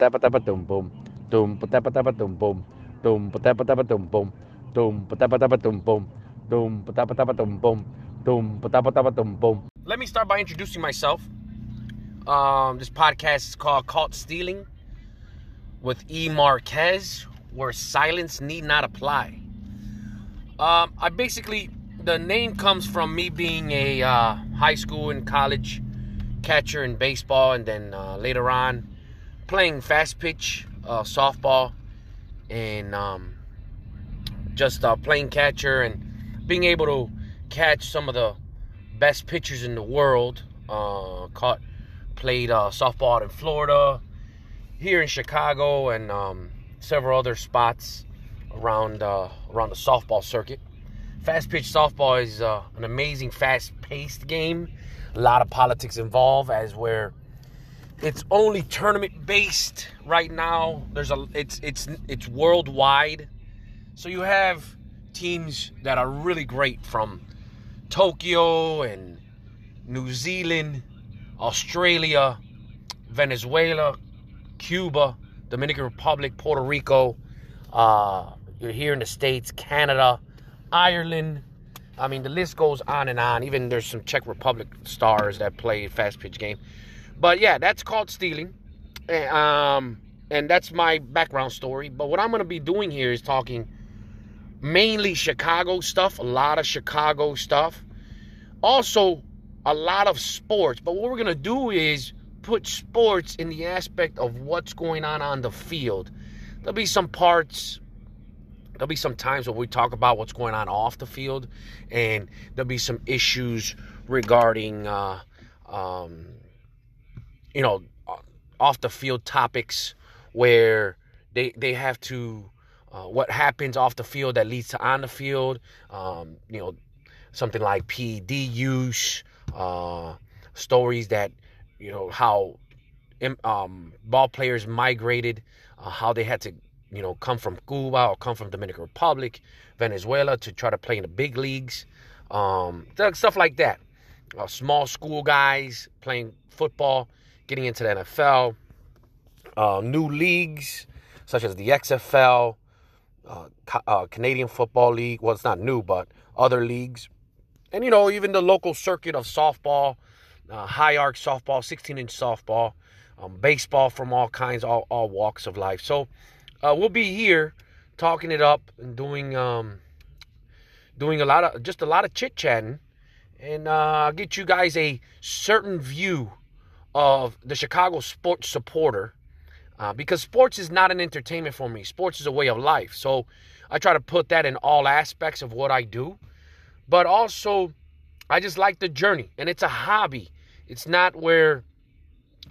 Let me start by introducing myself. This podcast is called Caught Stealing with E. Marquez, where silence need not apply. The name comes from me being a high school and college catcher in baseball, and then later on playing fast pitch, softball, and just playing catcher and being able to catch some of the best pitchers in the world. Played softball out in Florida, here in Chicago, and several other spots around the softball circuit. Fast pitch softball is an amazing fast-paced game. A lot of politics involved, as where it's only tournament-based right now. It's worldwide, so you have teams that are really great from Tokyo and New Zealand, Australia, Venezuela, Cuba, Dominican Republic, Puerto Rico. You're here in the States, Canada, Ireland. I mean, the list goes on and on. Even there's some Czech Republic stars that play fast pitch game. But yeah, that's called stealing. And that's my background story. But what I'm going to be doing here is talking mainly Chicago stuff, a lot of Chicago stuff. Also, a lot of sports. But what we're going to do is put sports in the aspect of what's going on the field. There'll be some parts... There'll be some times where we talk about what's going on off the field, and there'll be some issues regarding, off the field topics where they have to, what happens off the field that leads to on the field, something like PED use, stories that, how ball players migrated, how they had to, come from Cuba or come from Dominican Republic, Venezuela, to try to play in the big leagues, stuff like that. Small school guys playing football, getting into the NFL, new leagues such as the XFL, Canadian Football League. Well, it's not new, but other leagues. And, even the local circuit of softball, high arc softball, 16-inch softball, baseball from all kinds, all walks of life. So, we'll be here talking it up and doing a lot of chit-chatting, and get you guys a certain view of the Chicago sports supporter, because sports is not an entertainment for me. Sports is a way of life. So I try to put that in all aspects of what I do, but also I just like the journey, and it's a hobby. It's not where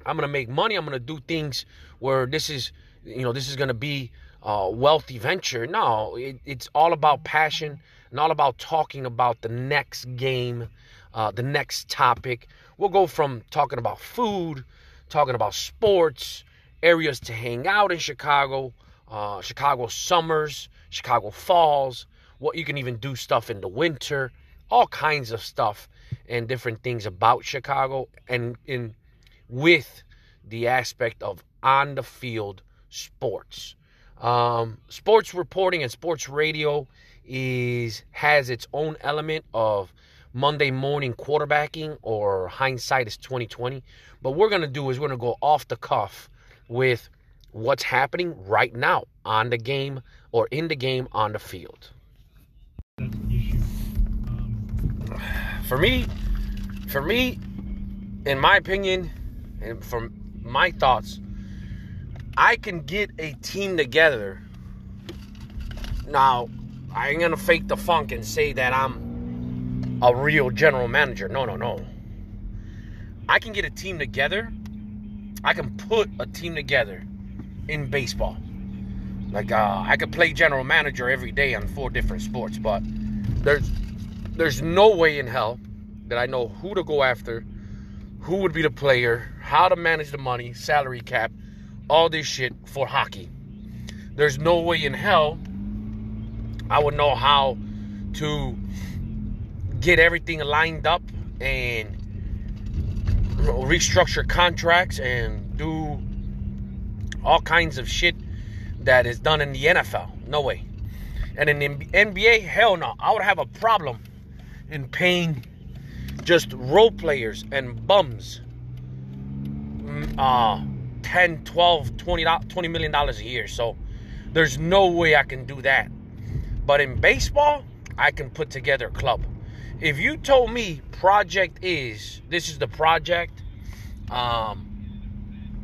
I'm going to make money. I'm going to do things where this is going to be a wealthy venture. No, it's all about passion and all about talking about the next game, the next topic. We'll go from talking about food, talking about sports, areas to hang out in Chicago, Chicago summers, Chicago falls, what you can even do stuff in the winter, all kinds of stuff and different things about Chicago, and in with the aspect of on the field sports. Sports reporting and sports radio has its own element of Monday morning quarterbacking, or hindsight is 2020. But we're gonna do is we're gonna go off the cuff with what's happening right now on the game or in the game on the field. For me, in my opinion, and from my thoughts, I can get a team together. Now, I ain't going to fake the funk and say that I'm a real general manager. No. I can get a team together. I can put a team together in baseball. Like, I could play general manager every day on 4 different sports, but there's no way in hell that I know who to go after, who would be the player, how to manage the money, salary cap, all this shit for hockey. There's no way in hell I would know how to get everything lined up and restructure contracts and do all kinds of shit that is done in the NFL. No way. And in the NBA, hell no. I would have a problem in paying just role players and bums $10, $12, $20 million a year. So there's no way I can do that. But in baseball, I can put together a club. If you told me project is, this is the project,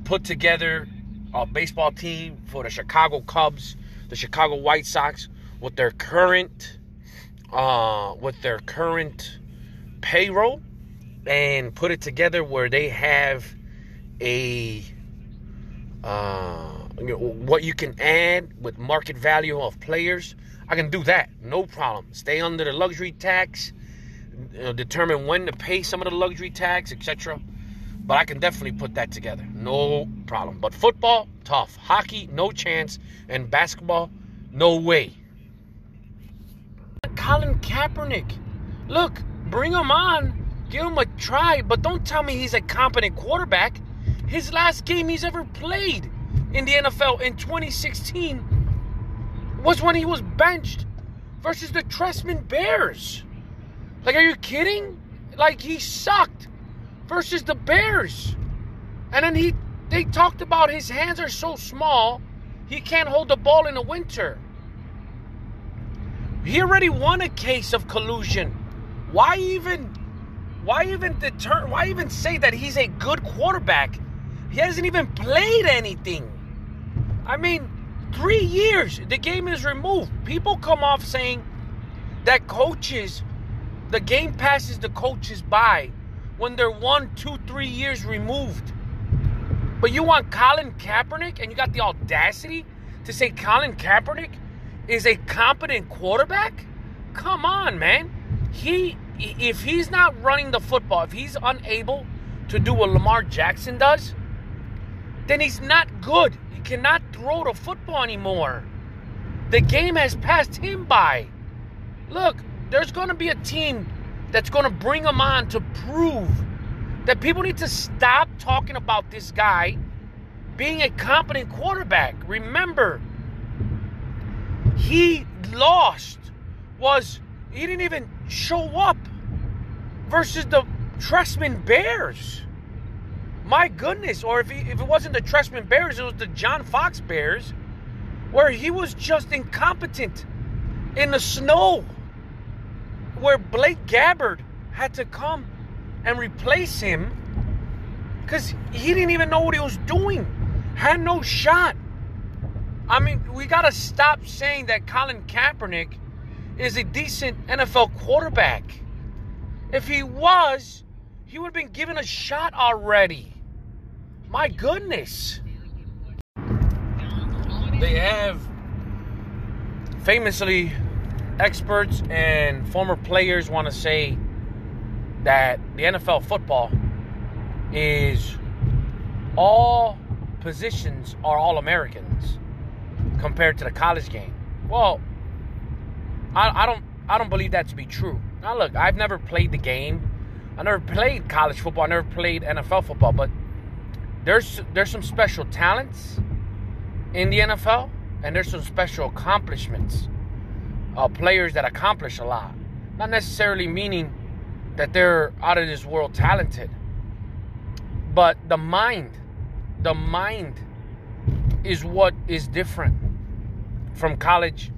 put together a baseball team for the Chicago Cubs, the Chicago White Sox, with their current payroll, and put it together where they have a what you can add with market value of players. I can do that, no problem. Stay under the luxury tax, determine when to pay some of the luxury tax, etc. But I can definitely put that together, no problem. But football, tough. Hockey, no chance. And basketball, no way. Colin Kaepernick, look, bring him on, give him a try, but don't tell me he's a competent quarterback. His last game he's ever played in the NFL in 2016 was when he was benched versus the Trestman Bears. Like, are you kidding? Like, he sucked versus the Bears. And then they talked about his hands are so small, he can't hold the ball in the winter. He already won a case of collusion. Why even say that he's a good quarterback? He hasn't even played anything. I mean, 3 years, the game is removed. People come off saying that coaches, the game passes the coaches by when they're 1, 2, 3 years removed. But you want Colin Kaepernick, and you got the audacity to say Colin Kaepernick is a competent quarterback? Come on, man. If he's not running the football, if he's unable to do what Lamar Jackson does, then he's not good. He cannot throw the football anymore. The game has passed him by. Look, there's going to be a team that's going to bring him on to prove that people need to stop talking about this guy being a competent quarterback. Remember, he didn't even show up versus the Trestman Bears. My goodness. Or if it wasn't the Trestman Bears, it was the John Fox Bears, where he was just incompetent in the snow, where Blake Gabbert had to come and replace him because he didn't even know what he was doing, had no shot. I mean, we got to stop saying that Colin Kaepernick is a decent NFL quarterback. If he was, he would have been given a shot already. My goodness. They have, famously, experts and former players want to say that the NFL football is all positions are all Americans compared to the college game. Well, I don't believe that to be true. Now look, I've never played the game. I never played college football. I never played NFL football. But there's some special talents in the NFL, and there's some special accomplishments. Players that accomplish a lot, not necessarily meaning that they're out of this world talented, but the mind is what is different from college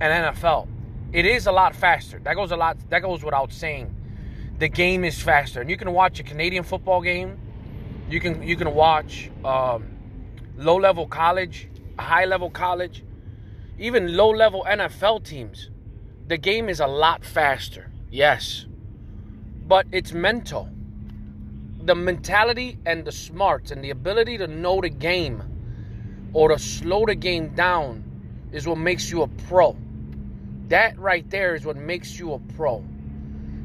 and NFL. It is a lot faster. That goes without saying. The game is faster, and you can watch a Canadian football game. You can watch low level college, high level college. Even low-level NFL teams, the game is a lot faster, yes. But it's mental. The mentality and the smarts and the ability to know the game or to slow the game down is what makes you a pro. That right there is what makes you a pro.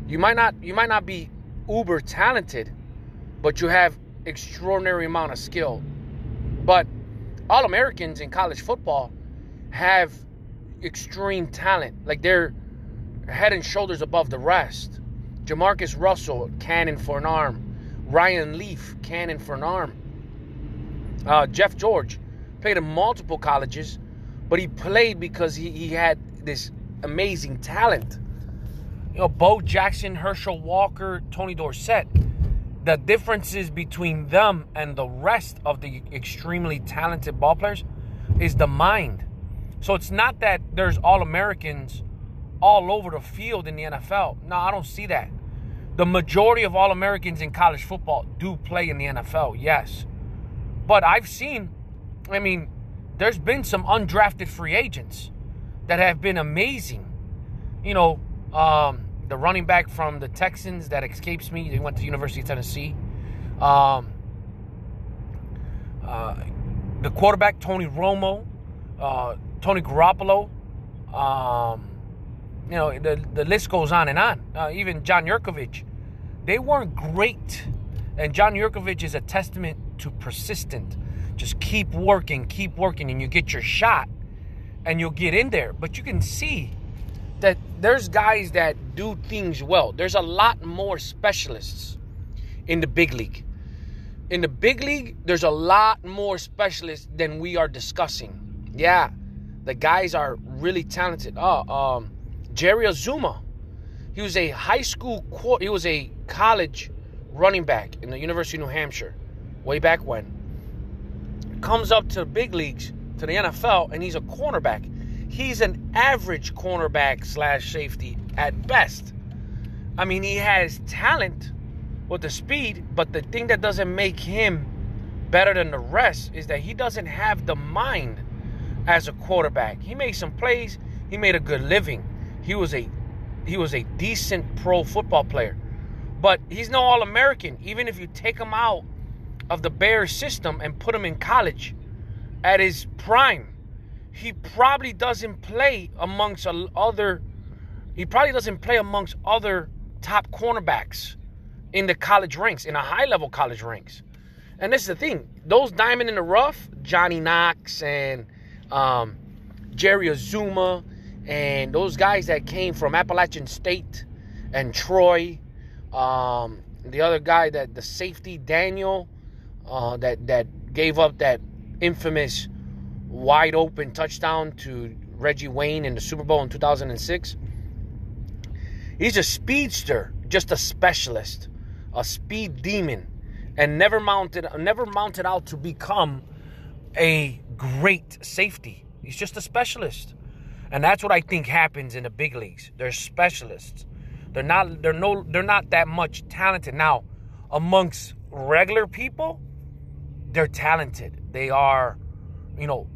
You might not be uber talented, but you have extraordinary amount of skill. But all Americans in college football have extreme talent. Like, they're head and shoulders above the rest. Jamarcus Russell, cannon for an arm. Ryan Leaf, cannon for an arm. Jeff George played in multiple colleges, but he played because he had this amazing talent. You know, Bo Jackson, Herschel Walker, Tony Dorsett. The differences between them and the rest of the extremely talented ballplayers is the mind. So it's not that there's All-Americans all over the field in the NFL. No, I don't see that. The majority of All-Americans in college football do play in the NFL, yes. But I've seen, I mean, there's been some undrafted free agents that have been amazing. You know, the running back from the Texans that escapes me, he went to the University of Tennessee. The quarterback, Tony Romo, Tony Garoppolo, you know, the list goes on and on. Even John Yurkovich, they weren't great. And John Yurkovich is a testament to persistent. Just keep working, and you get your shot, and you'll get in there. But you can see that there's guys that do things well. There's a lot more specialists in the big league. In the big league, there's a lot more specialists than we are discussing. Yeah, the guys are really talented. Jerry Azuma, he was a he was a college running back in the University of New Hampshire way back when. Comes up to the big leagues, to the NFL, and he's a cornerback. He's an average cornerback / safety at best. I mean, he has talent with the speed, but the thing that doesn't make him better than the rest is that he doesn't have the mind as a quarterback. He made some plays. He made a good living. He was a decent pro football player, but he's no All-American. Even if you take him out of the Bears system and put him in college at his prime, he probably doesn't play amongst other top cornerbacks in the college ranks, in the high-level college ranks. And this is the thing. Those diamond in the rough, Johnny Knox and Jerry Azuma and those guys that came from Appalachian State and Troy, the other guy, that the safety, Daniel, that gave up that infamous wide open touchdown to Reggie Wayne in the Super Bowl in 2006. He's a speedster, just a specialist, a speed demon, and never mounted out to become a great safety. He's just a specialist. And that's what I think happens in the big leagues. They're specialists. They're not that much talented. Now, amongst regular people, they're talented. They are, you know,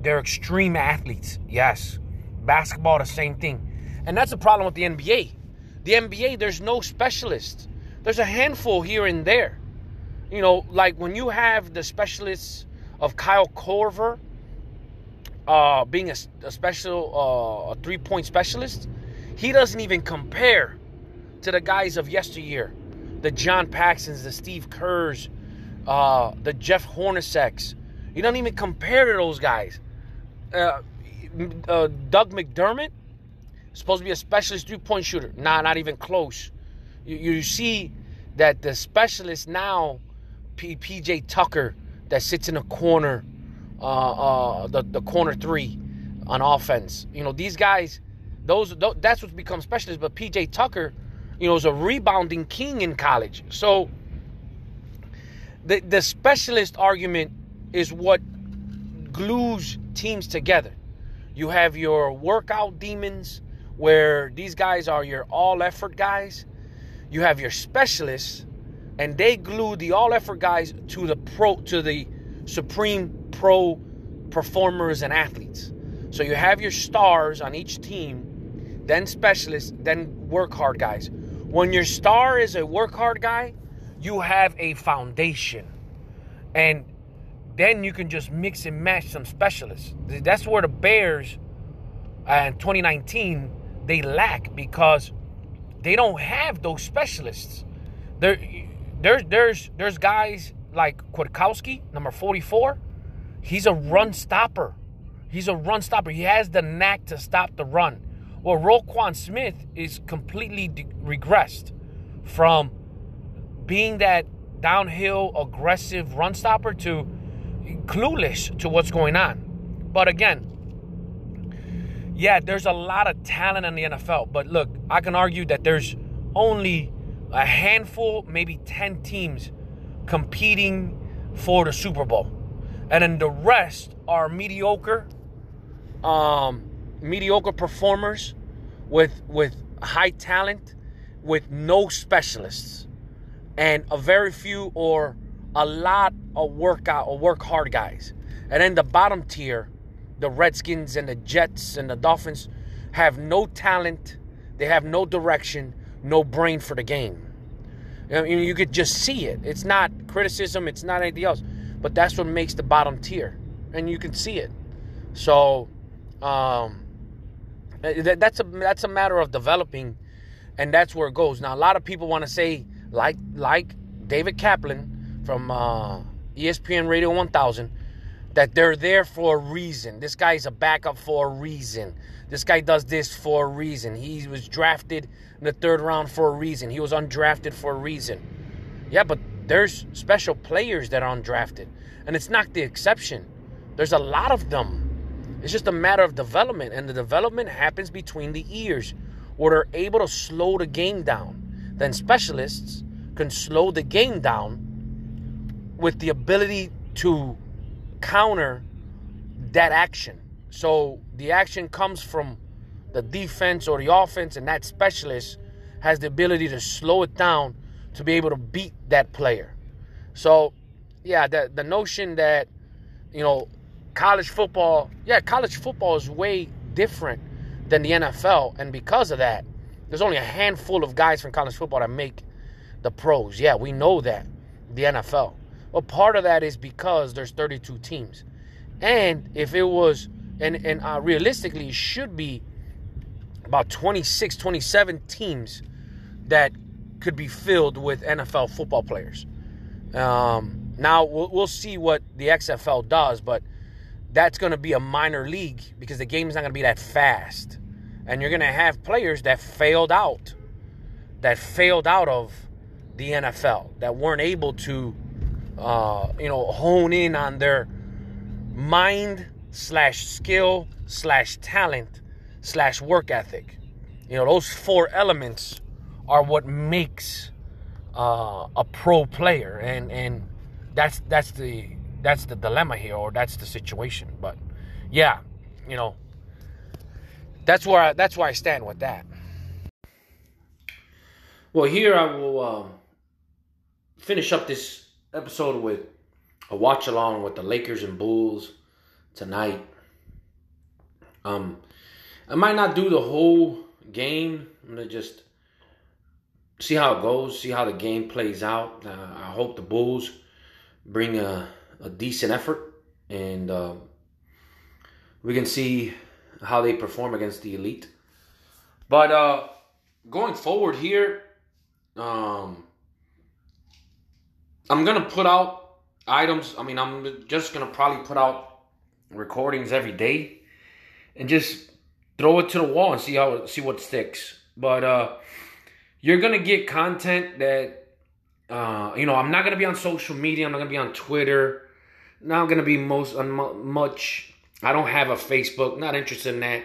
they're extreme athletes. Yes. Basketball, the same thing. And that's the problem with the NBA. The NBA, there's no specialists. There's a handful here and there. You know, like when you have the specialists of Kyle Korver being a three-point specialist, he doesn't even compare to the guys of yesteryear. The John Paxsons, the Steve Kerrs, the Jeff Hornaceks. You don't even compare to those guys. Doug McDermott, supposed to be a specialist three-point shooter. Nah, not even close. You see that the specialist now, P.J. Tucker, that sits in a corner, the corner three on offense. You know, these guys, that's what's become specialists. But P.J. Tucker, you know, is a rebounding king in college. So the specialist argument is what glues teams together. You have your workout demons, where these guys are your all-effort guys. You have your specialists, and they glue the all-effort guys to the supreme pro performers and athletes. So you have your stars on each team, then specialists, then work-hard guys. When your star is a work-hard guy, you have a foundation. And then you can just mix and match some specialists. That's where the Bears in 2019, they lack, because they don't have those specialists. There's guys like Kwiatkowski, number 44. He's a run stopper. He has the knack to stop the run. Well, Roquan Smith is completely regressed from being that downhill aggressive run stopper to clueless to what's going on. But again, yeah, there's a lot of talent in the NFL. But look, I can argue that there's only a handful, maybe 10 teams competing for the Super Bowl. And then the rest are mediocre performers with high talent, with no specialists, and a very few or a lot of workout or work hard guys. And then the bottom tier, the Redskins and the Jets and the Dolphins, have no talent. They have no direction, no brain for the game. I mean, you could just see it. It's not criticism. It's not anything else. But that's what makes the bottom tier, and you can see it. So that's a matter of developing, and that's where it goes. Now, a lot of people want to say, like David Kaplan from ESPN Radio 1000, that they're there for a reason. This guy's a backup for a reason. This guy does this for a reason. He was drafted in the third round for a reason. He was undrafted for a reason. Yeah, but there's special players that are undrafted, and it's not the exception. There's a lot of them. It's just a matter of development, and the development happens between the ears, where they're able to slow the game down. Then specialists can slow the game down with the ability to counter that action. So the action comes from the defense or the offense, and that specialist has the ability to slow it down to be able to beat that player. So, yeah, the notion that, you know, college football is way different than the NFL. And because of that, there's only a handful of guys from college football that make the pros. Yeah, we know that, the NFL. But part of that is because there's 32 teams. And if it was, and realistically, it should be about 26, 27 teams that could be filled with NFL football players. Now, we'll see what the XFL does, but that's going to be a minor league because the game's not going to be that fast. And you're going to have players that failed out of the NFL, that weren't able to, hone in on their mind/skill/talent/work ethic. You know, those four elements are what makes a pro player, and that's the dilemma here, or that's the situation. But yeah, you know, that's where I stand with that. Well, here I will finish up this episode with a watch along with the Lakers and Bulls tonight. I might not do the whole game. I'm gonna just see how it goes, see how the game plays out. I hope the Bulls bring a decent effort, and we can see how they perform against the elite. But going forward here, I'm going to put out items. I mean, I'm just going to probably put out recordings every day and just throw it to the wall and see what sticks. But you're going to get content that, I'm not going to be on social media. I'm not going to be on Twitter. Not going to be much. I don't have a Facebook. Not interested in that.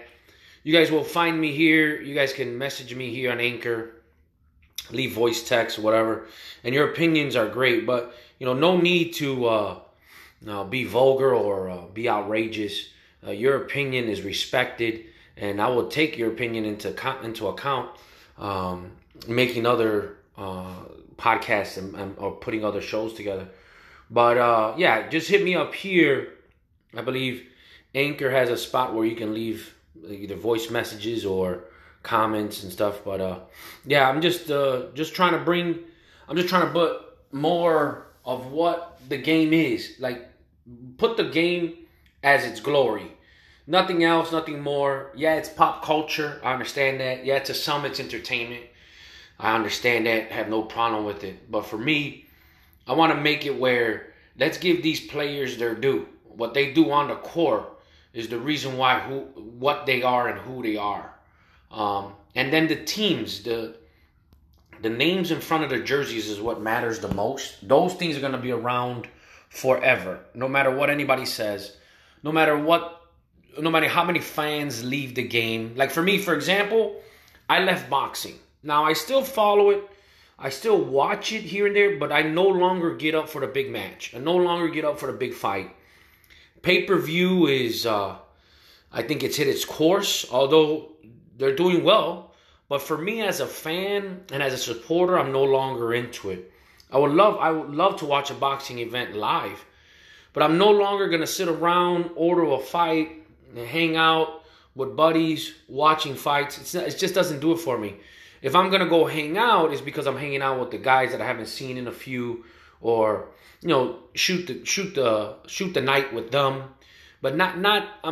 You guys will find me here. You guys can message me here on Anchor. Leave voice, text, whatever. And your opinions are great. But, you know, no need to be vulgar or be outrageous. Your opinion is respected. And I will take your opinion into account. Making other podcasts and or putting other shows together. But just hit me up here. I believe Anchor has a spot where you can leave either voice messages or comments and stuff. But I'm just trying to put more of what the game is. Like, put the game as its glory. Nothing else, nothing more. Yeah, it's pop culture. I understand that. Yeah, to some, it's entertainment. I understand that. I have no problem with it. But for me, I want to make it where let's give these players their due. What they do on the court is the reason why what they are and who they are. And then the teams, the names in front of their jerseys is what matters the most. Those things are going to be around forever. No matter what anybody says, no matter how many fans leave the game. Like for me, for example, I left boxing. Now, I still follow it. I still watch it here and there, but I no longer get up for the big match. I no longer get up for the big fight. Pay-per-view is, I think it's hit its course, although they're doing well. But for me as a fan and as a supporter, I'm no longer into it. I would love to watch a boxing event live, but I'm no longer going to sit around, order a fight, and hang out with buddies watching fights. It just doesn't do it for me. If I'm going to go hang out, it's because I'm hanging out with the guys that I haven't seen in a few, or, you know, shoot the night with them. But I'm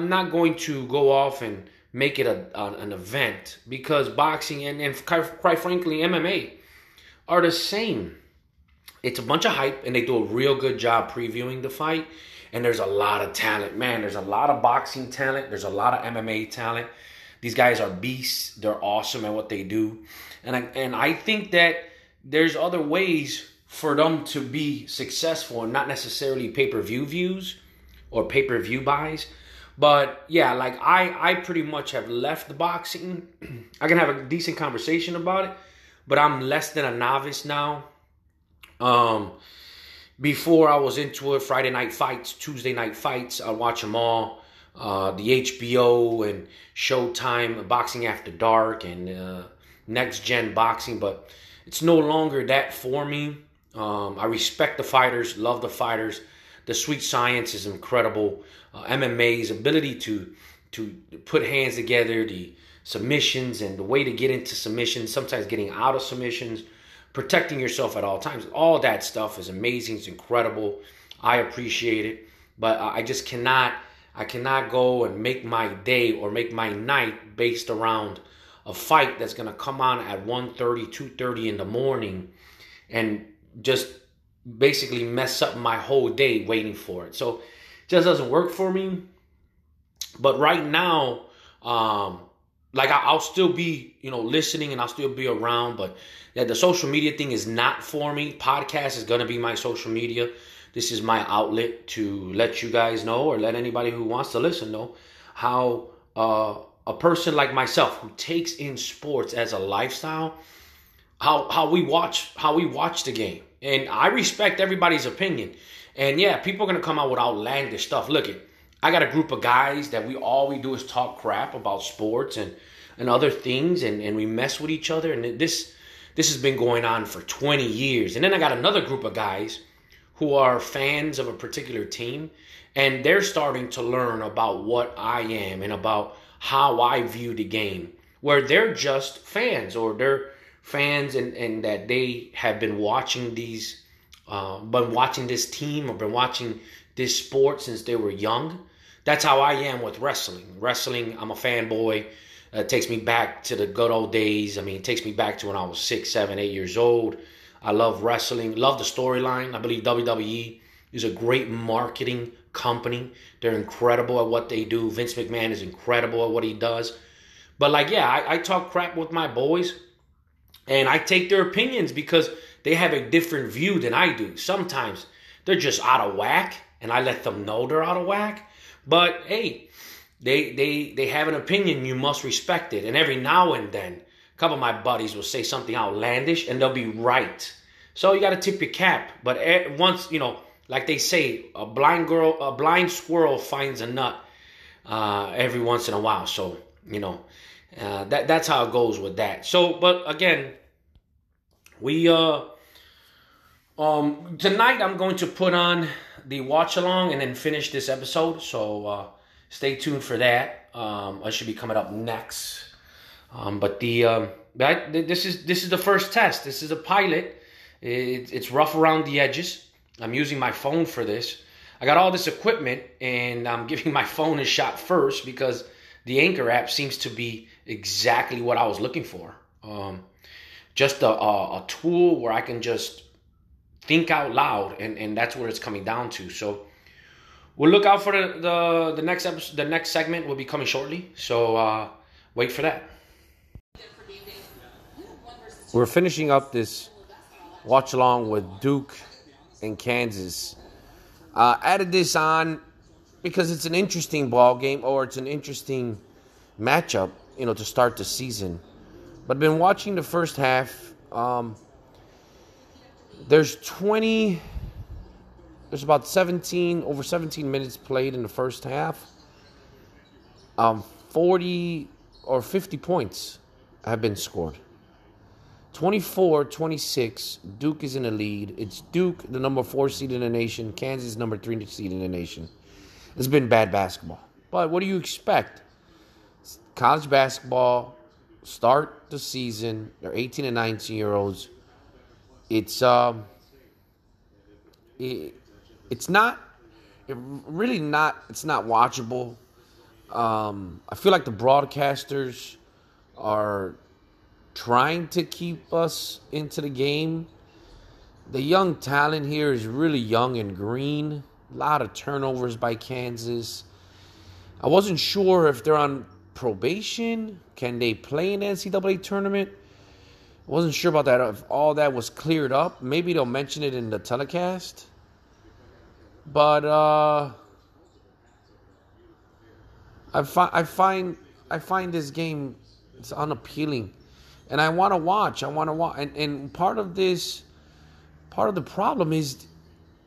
not going to go off and make it an event, because boxing and quite frankly MMA are the same. It's a bunch of hype, and they do a real good job previewing the fight. And there's a lot of talent, man. There's a lot of boxing talent. There's a lot of MMA talent. These guys are beasts. They're awesome at what they do. And I think that there's other ways for them to be successful, and not necessarily pay-per-view views or pay-per-view buys. But yeah, like I pretty much have left the boxing. I can have a decent conversation about it, but I'm less than a novice now. Before I was into it, Friday night fights, Tuesday night fights, I watch them all. The HBO and Showtime Boxing After Dark and Next Gen Boxing, but it's no longer that for me. I respect the fighters, love the fighters. The sweet science is incredible. MMA's ability to put hands together, the submissions and the way to get into submissions, sometimes getting out of submissions, protecting yourself at all times. All that stuff is amazing. It's incredible. I appreciate it. But I just cannot go and make my day or make my night based around a fight that's going to come on at 1:30, 2:30 in the morning and just basically mess up my whole day waiting for it. So it just doesn't work for me. But right now, I'll still be, listening, and I'll still be around, but yeah, the social media thing is not for me. Podcast is going to be my social media. This is my outlet to let you guys know, or let anybody who wants to listen know, how a person like myself who takes in sports as a lifestyle, how we watch the game. And I respect everybody's opinion. And yeah, people are going to come out with outlandish stuff. Look it. I got a group of guys that all we do is talk crap about sports and other things, and we mess with each other. And this has been going on for 20 years. And then I got another group of guys who are fans of a particular team, and they're starting to learn about what I am and about how I view the game, where they're just fans, or they're fans and that they have been watching this team or been watching this sport since they were young. That's how I am with wrestling. Wrestling, I'm a fanboy. It takes me back to the good old days. I mean, it takes me back to when I was 6, 7, 8 years old. I love wrestling. Love the storyline. I believe WWE is a great marketing company. They're incredible at what they do. Vince McMahon is incredible at what he does. But I talk crap with my boys, and I take their opinions because they have a different view than I do. Sometimes they're just out of whack, and I let them know they're out of whack. But hey, they have an opinion. You must respect it. And every now and then, a couple of my buddies will say something outlandish, and they'll be right. So you got to tip your cap. But once, like they say, a blind squirrel finds a nut every once in a while. So, that's how it goes with that. So, but again, we tonight I'm going to put on the watch along and then finish this episode. So stay tuned for that. I should be coming up next. This is the first test. This is a pilot. It's rough around the edges. I'm using my phone for this. I got all this equipment, and I'm giving my phone a shot first because the Anchor app seems to be exactly what I was looking for. Just a tool where I can just think out loud, and that's where it's coming down to. So we'll look out for the next episode. The next segment will be coming shortly. So wait for that. We're finishing up this watch along with Duke and Kansas. Added this on because it's an interesting ball game, or it's an interesting matchup, you know, to start the season. But I've been watching the first half. There's about over 17 minutes played in the first half. 40 or 50 points have been scored. 24-26, Duke is in the lead. It's Duke, the number 4 seed in the nation. Kansas, number 3 seed in the nation. It's been bad basketball. But what do you expect? College basketball, start the season. They're 18 and 19-year-olds. It's not watchable. I feel like the broadcasters are trying to keep us into the game. The young talent here is really young and green. A lot of turnovers by Kansas. I wasn't sure if they're on probation. Can they play in the NCAA tournament? I wasn't sure about that. If all that was cleared up, maybe they'll mention it in the telecast. But I find this game, it's unappealing. And I want to watch. And part of the problem is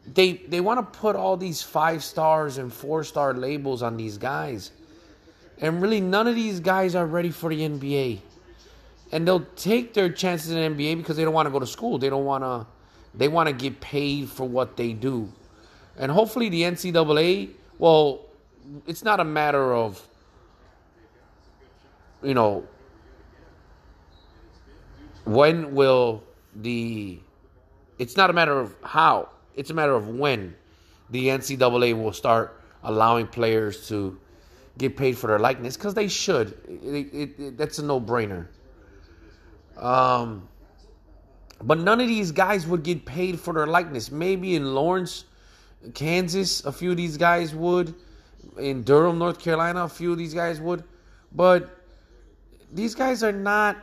they want to put all these 5-stars and 4-star labels on these guys. And really, none of these guys are ready for the NBA. And they'll take their chances in the NBA because they don't want to go to school. They want to get paid for what they do. And hopefully the NCAA, well, it's not a matter of, you know, it's not a matter of how. It's a matter of when the NCAA will start allowing players to get paid for their likeness, because they should. That's a no-brainer. But none of these guys would get paid for their likeness. Maybe in Lawrence, Kansas, a few of these guys would. In Durham, North Carolina, a few of these guys would. But these guys are not...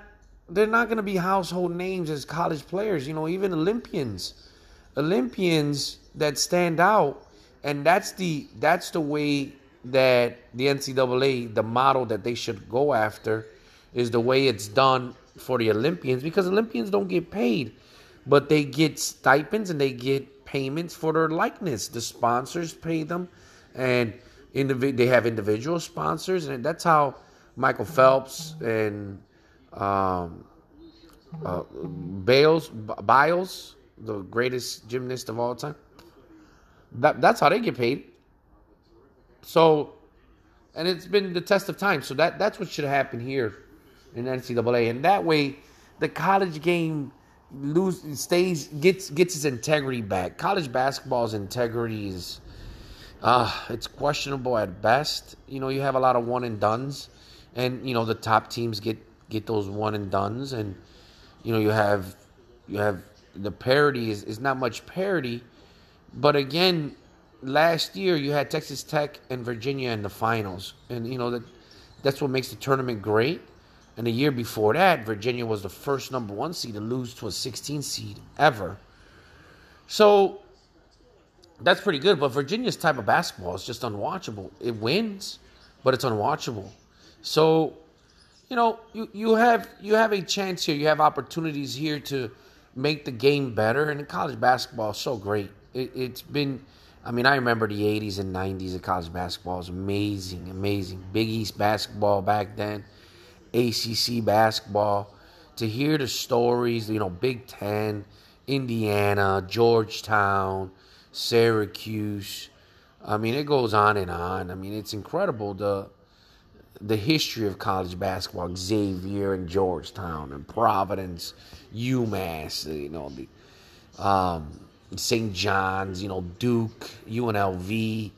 They're not going to be household names as college players. You know, even Olympians that stand out, and that's the way that the NCAA, the model that they should go after, is the way it's done for the Olympians, because Olympians don't get paid, but they get stipends and they get payments for their likeness. The sponsors pay them, and they have individual sponsors, and that's how Michael Phelps and Biles, the greatest gymnast of all time. That's how they get paid. So, and it's been the test of time. So that's what should happen here in NCAA, and that way the college game gets its integrity back. College basketball's integrity is it's questionable at best. You know, you have a lot of one and dones, and you know the top teams get those one and dones, and you know you have the parity is not much parity. But again, last year you had Texas Tech and Virginia in the finals, and you know that's what makes the tournament great. And the year before that, Virginia was the first number 1 seed to lose to a 16 seed ever. So that's pretty good, but Virginia's type of basketball is just unwatchable. It wins, but it's unwatchable. So you know, you have a chance here. You have opportunities here to make the game better. And college basketball is so great. I remember the 80s and 90s of college basketball. It was amazing, amazing. Big East basketball back then, ACC basketball. To hear the stories, you know, Big Ten, Indiana, Georgetown, Syracuse. I mean, it goes on and on. I mean, it's incredible, the history of college basketball, Xavier and Georgetown and Providence, UMass, you know, St. John's, you know, Duke, UNLV,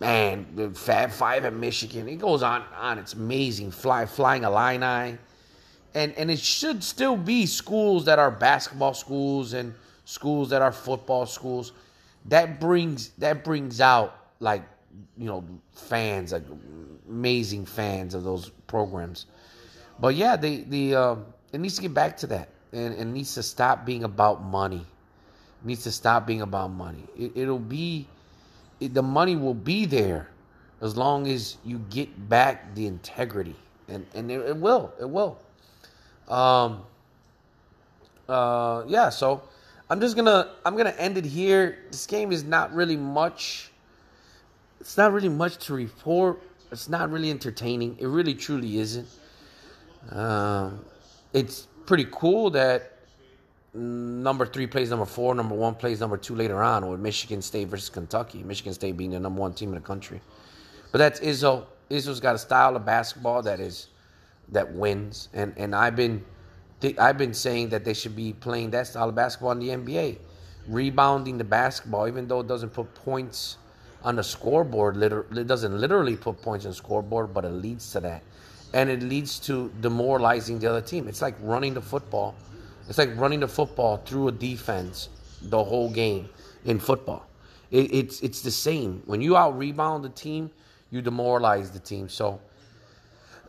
man, the Fab Five at Michigan. It goes on and on. It's amazing. Flying Illini. And it should still be schools that are basketball schools and schools that are football schools. That brings out, like, you know, fans, like amazing fans of those programs. But yeah, it needs to get back to that, and it needs to stop being about money. It'll be the money will be there as long as you get back the integrity. And it will. Yeah, so I'm gonna end it here. This game is not really much. It's not really much to report. It's not really entertaining. It really truly isn't. It's pretty cool that number 3 plays number 4, number 1 plays number 2 later on with Michigan State versus Kentucky. Michigan State being the number 1 team in the country. But that's Izzo. Izzo's got a style of basketball that wins, and I've been saying that they should be playing that style of basketball in the NBA, rebounding the basketball, even though it doesn't put points on the scoreboard. It doesn't literally put points on the scoreboard, but it leads to that, and it leads to demoralizing the other team. It's like running the football. It's like running the football through a defense the whole game in football. It's the same. When you out-rebound the team, you demoralize the team. So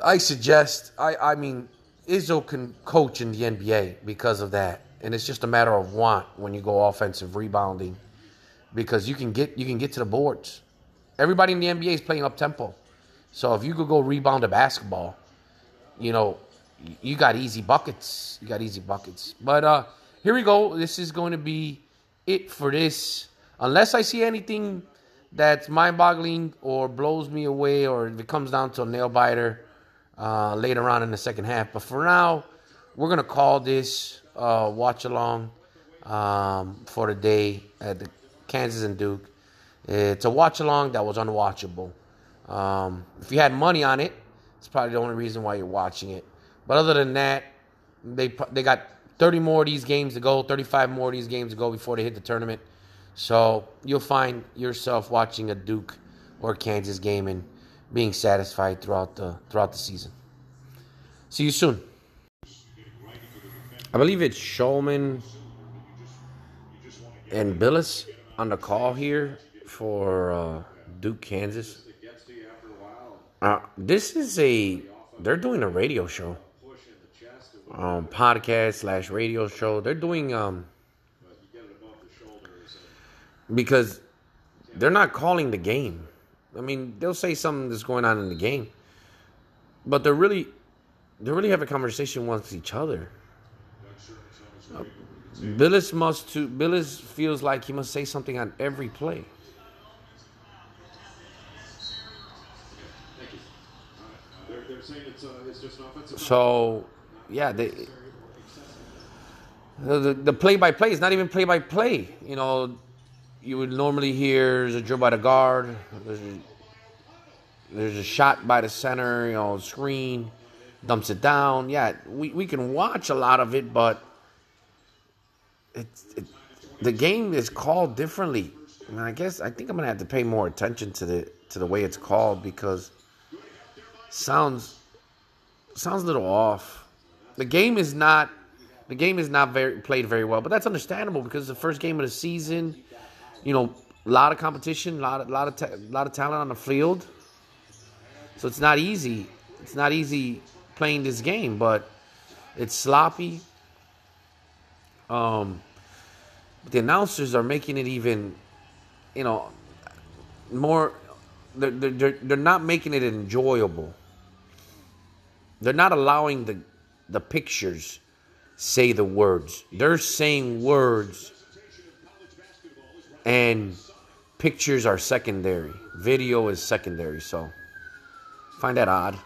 I suggest, I mean, Izzo can coach in the NBA because of that. And it's just a matter of want when you go offensive rebounding, because you can get to the boards. Everybody in the NBA is playing up-tempo. So if you could go rebound a basketball, you know, you got easy buckets. But here we go. This is going to be it for this. Unless I see anything that's mind-boggling or blows me away, or if it comes down to a nail-biter later on in the second half. But for now, we're going to call this watch-along for the day at the Kansas and Duke. It's a watch-along that was unwatchable. If you had money on it, it's probably the only reason why you're watching it. But other than that, they got 30 more of these games to go, 35 more of these games to go before they hit the tournament. So you'll find yourself watching a Duke or Kansas game and being satisfied throughout the season. See you soon. I believe it's Shulman and Billis on the call here for Duke, Kansas. They're doing a radio show. Podcast/radio show. They're doing because they're not calling the game. I mean, they'll say something that's going on in the game, but they really have a conversation amongst each other. Billis feels like he must say something on every play. So, yeah, the play-by-play is not even play-by-play. You know, you would normally hear there's a drill by the guard, there's a shot by the center, you know, screen, dumps it down. Yeah, we can watch a lot of it, but the game is called differently. And I think I'm going to have to pay more attention to the way it's called, because sounds a little off. The game is not very played very well, but that's understandable because it's the first game of the season. You know, a lot of competition, a lot of talent on the field. So it's not easy. It's not easy playing this game, but it's sloppy. But the announcers are making it even, you know, more. They're not making it enjoyable. They're not allowing the pictures say the words. They're saying words, and pictures are secondary. Video is secondary, so I find that odd.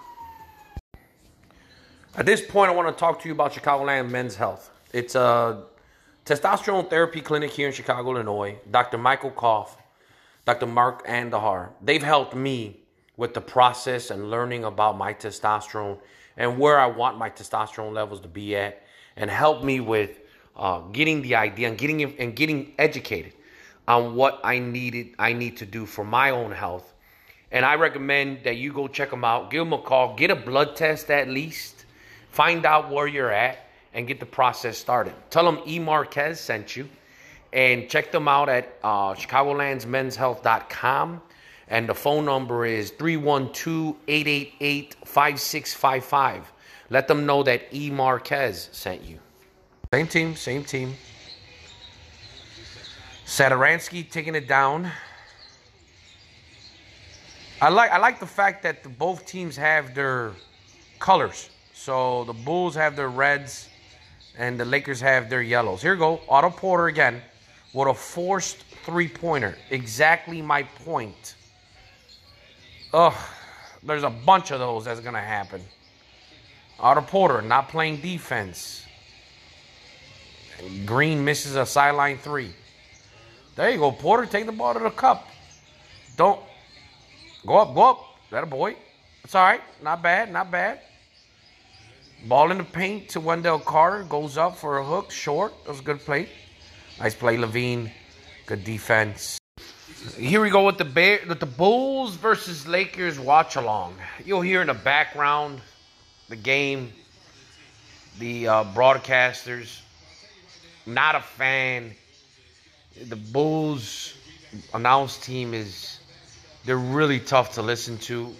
At this point, I want to talk to you about Chicagoland Men's Health. It's a testosterone therapy clinic here in Chicago, Illinois. Dr. Michael Koff, Dr. Mark Andahar, they've helped me with the process and learning about my testosterone and where I want my testosterone levels to be at, and help me with getting the idea and getting educated on what I need to do for my own health. And I recommend that you go check them out. Give them a call. Get a blood test at least. Find out where you're at and get the process started. Tell them E. Marquez sent you. And check them out at chicagolandsmenshealth.com. And the phone number is 312-888-5655. Let them know that E. Marquez sent you. Same team. Satoransky taking it down. I like the fact that both teams have their colors. So the Bulls have their reds, and the Lakers have their yellows. Here you go, Otto Porter again with a forced three-pointer. Exactly my point. Ugh, there's a bunch of those that's going to happen. Otto Porter not playing defense. And Green misses a sideline three. There you go, Porter, take the ball to the cup. Don't. Go up. That a boy. It's all right. Not bad. Ball in the paint to Wendell Carter. Goes up for a hook. Short. That was a good play. Nice play, Levine. Good defense. Here we go with the Bulls versus Lakers watch-along. You'll hear in the background the game, the broadcasters. Not a fan. The Bulls announce team is... They're really tough to listen to.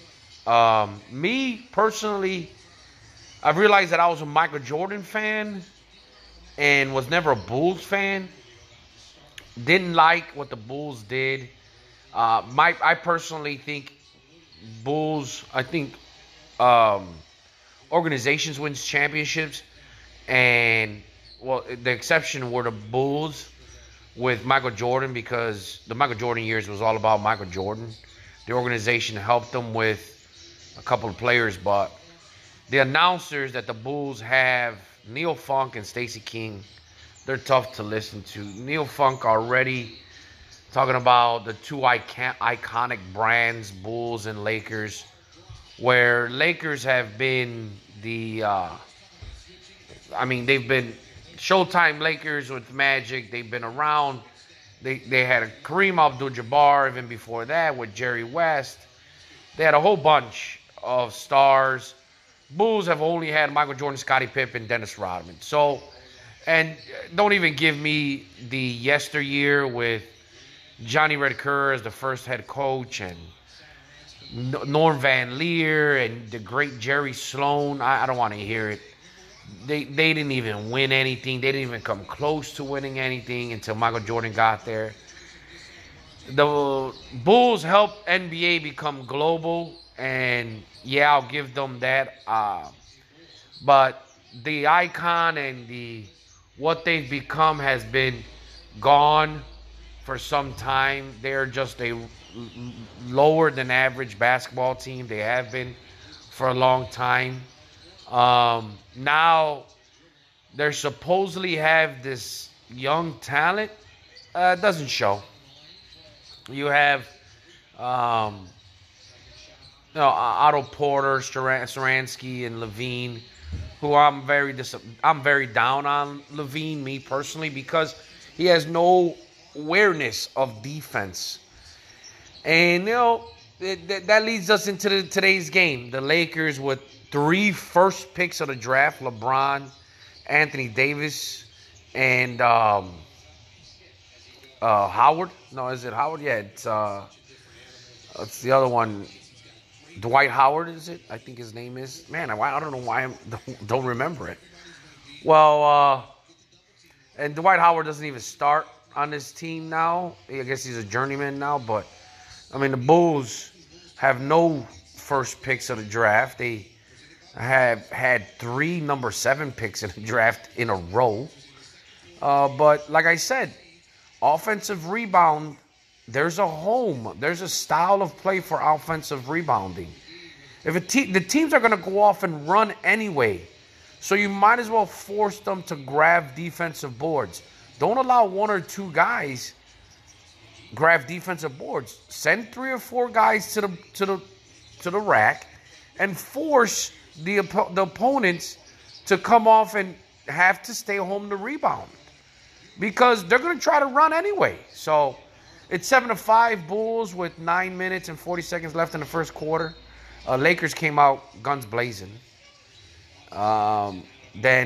Me, personally, I've realized that I was a Michael Jordan fan and was never a Bulls fan. Didn't like what the Bulls did. I personally think Bulls, organizations wins championships. And, well, the exception were the Bulls with Michael Jordan, because the Michael Jordan years was all about Michael Jordan. The organization helped them with a couple of players, but the announcers that the Bulls have, Neil Funk and Stacey King, they're tough to listen to. Neil Funk already talking about the two iconic brands, Bulls and Lakers, where Lakers have been they've been Showtime Lakers with Magic. They've been around. They had a Kareem Abdul-Jabbar even before that with Jerry West. They had a whole bunch of stars. Bulls have only had Michael Jordan, Scottie Pippen, Dennis Rodman. So, and don't even give me the yesteryear with Johnny Redcorn as the first head coach and Norm Van Leer and the great Jerry Sloan. I don't want to hear it. They didn't even win anything. They didn't even come close to winning anything until Michael Jordan got there. The Bulls helped NBA become global, and yeah, I'll give them that. But the icon and what they've become has been gone for some time. They're just a lower than average basketball team. They have been for a long time. Now they're supposedly have this young talent. It doesn't show. You have, Otto Porter, Satoransky, and Levine, who I'm very down on Levine, me personally, because he has no awareness of defense. And, that leads us into today's game. The Lakers with 3 first picks of the draft, LeBron, Anthony Davis, and Howard. No, is it Howard? Yeah, it's the other one. Dwight Howard, is it? I think his name is. Man, I don't know why I don't remember it. Well, and Dwight Howard doesn't even start on this team now. I guess he's a journeyman now, but, the Bulls have no first picks of the draft. They have had 3 number 7 picks in the draft in a row. But like I said, offensive rebound, there's a home. There's a style of play for offensive rebounding. If the teams are going to go off and run anyway, so you might as well force them to grab defensive boards. Don't allow 1 or 2 guys grab defensive boards. Send 3 or 4 guys to the rack and force the opponents to come off and have to stay home to rebound, because they're going to try to run anyway. So it's 7-5 Bulls with 9 minutes and 40 seconds left in the first quarter. Lakers came out guns blazing. Then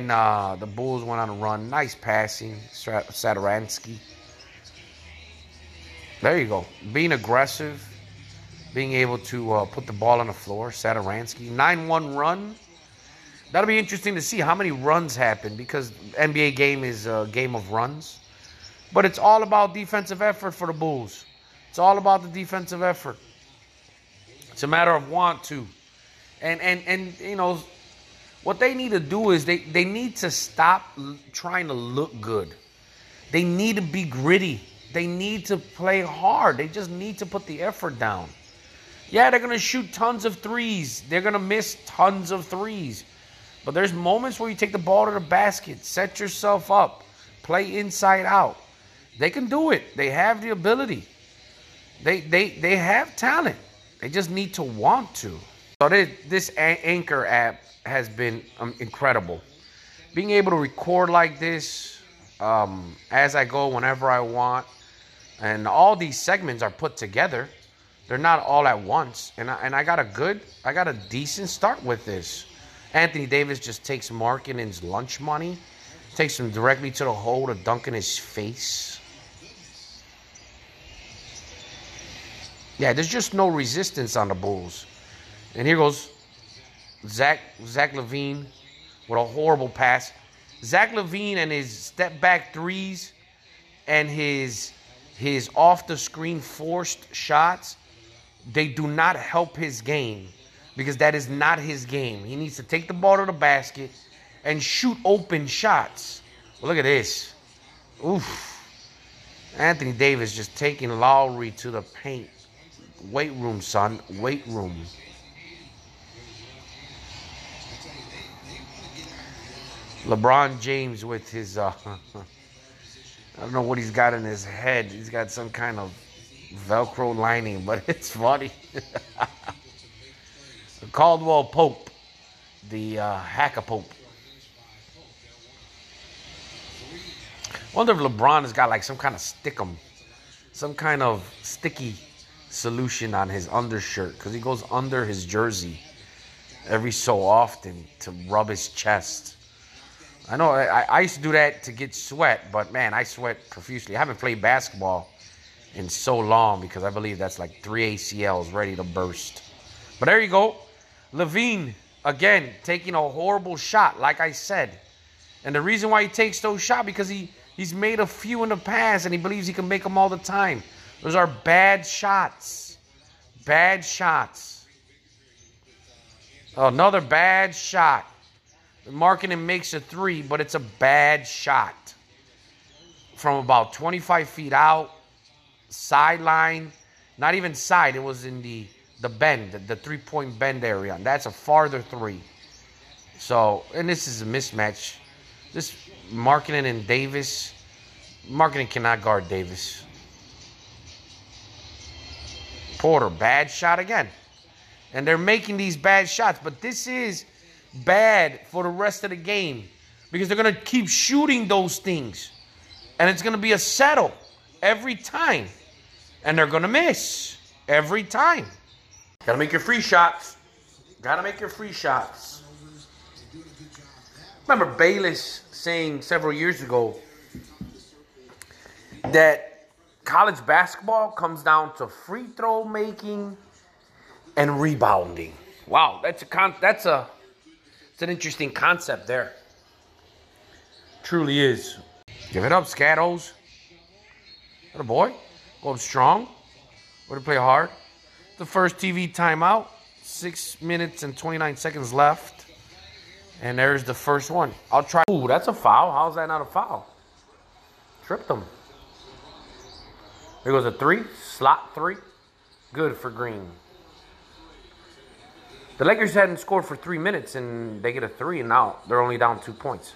the Bulls went on a run. Nice passing, Satoransky. There you go. Being aggressive. Being able to put the ball on the floor, Satoransky. 9-1 run. That'll be interesting to see how many runs happen, because NBA game is a game of runs. But it's all about defensive effort for the Bulls. It's all about the defensive effort. It's a matter of want to. And you know, what they need to do is they need to stop trying to look good. They need to be gritty. They need to play hard. They just need to put the effort down. Yeah, they're going to shoot tons of threes. They're going to miss tons of threes. But there's moments where you take the ball to the basket, set yourself up, play inside out. They can do it. They have the ability. They have talent. They just need to want to. So this Anchor app has been incredible. Being able to record like this as I go, whenever I want. And all these segments are put together. They're not all at once. And I got a decent start with this. Anthony Davis just takes Markkanen's lunch money, takes him directly to the hole to dunk in his face. Yeah, there's just no resistance on the Bulls. And here goes Zach Levine with a horrible pass. Zach Levine and his step back threes and his off the screen forced shots, they do not help his game, because that is not his game. He needs to take the ball to the basket and shoot open shots. Well, look at this. Oof. Anthony Davis just taking Lowry to the paint. Weight room, son. Weight room. LeBron James with his... I don't know what he's got in his head. He's got some kind of Velcro lining, but it's funny. Caldwell-Pope, the Hack-a-Pope. Wonder if LeBron has got like some kind of stickum, some kind of sticky solution on his undershirt, because he goes under his jersey every so often to rub his chest. I know I used to do that to get sweat, but man, I sweat profusely. I haven't played basketball in so long because I believe that's like 3 ACLs ready to burst. But there you go. Levine, again, taking a horrible shot, like I said. And the reason why he takes those shots, because he's made a few in the past, and he believes he can make them all the time. Those are bad shots. Bad shots. Another bad shot. Markkanen makes a three, but it's a bad shot. From about 25 feet out, sideline. Not even side, it was in the bend, the three-point bend area. And that's a farther three. So, and this is a mismatch. This Markkanen and Davis. Markkanen cannot guard Davis. Porter, bad shot again. And they're making these bad shots. But this is bad for the rest of the game, because they're going to keep shooting those things. And it's going to be a settle every time. And they're going to miss every time. Got to make your free shots. Got to make your free shots. Remember Bayless saying several years ago that college basketball comes down to free throw making and rebounding. Wow, it's an interesting concept there. Truly is. Give it up, Scattos. What a boy. Going strong. Way to play hard. The first TV timeout, 6 minutes and 29 seconds left. And there's the first one. I'll try. Ooh, that's a foul. How's that not a foul? Tripped him. There goes a three, slot three. Good for Green. The Lakers hadn't scored for 3 minutes, and they get a three, and now they're only down 2 points.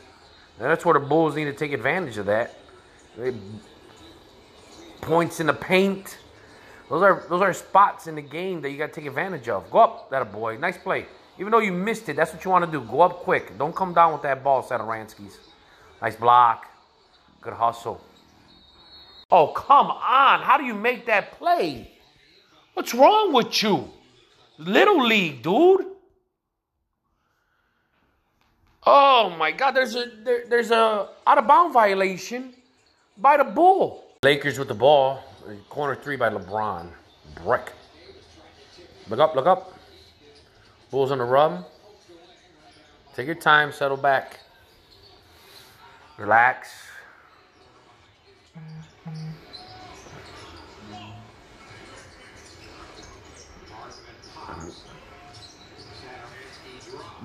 And that's where the Bulls need to take advantage of that. Points in the paint. Those are spots in the game that you got to take advantage of. Go up, that a boy. Nice play. Even though you missed it, that's what you want to do. Go up quick. Don't come down with that ball, Satoranskys. Nice block. Good hustle. Oh, come on. How do you make that play? What's wrong with you? Little league, dude. Oh, my God. There's a out-of-bound violation by the Bull. Lakers with the ball. Corner three by LeBron. Brick. Look up, look up. Bulls on the run. Take your time, settle back. Relax.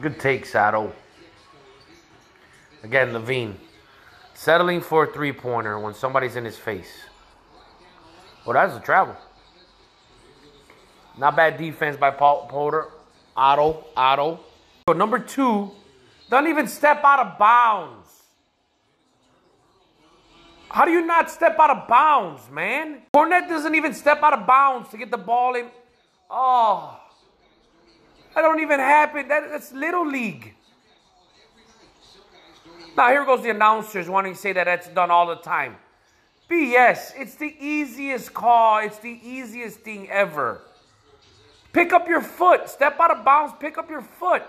Good take, Sato. Again, Levine. Settling for a three-pointer when somebody's in his face. Well, that's a travel. Not bad defense by Porter. Otto. So number two, don't even step out of bounds. How do you not step out of bounds, man? Cornette doesn't even step out of bounds to get the ball in. Oh, that don't even happen. That's Little League. Now, here goes the announcers wanting to say that that's done all the time. BS. It's the easiest call. It's the easiest thing ever. Pick up your foot. Step out of bounds. Pick up your foot.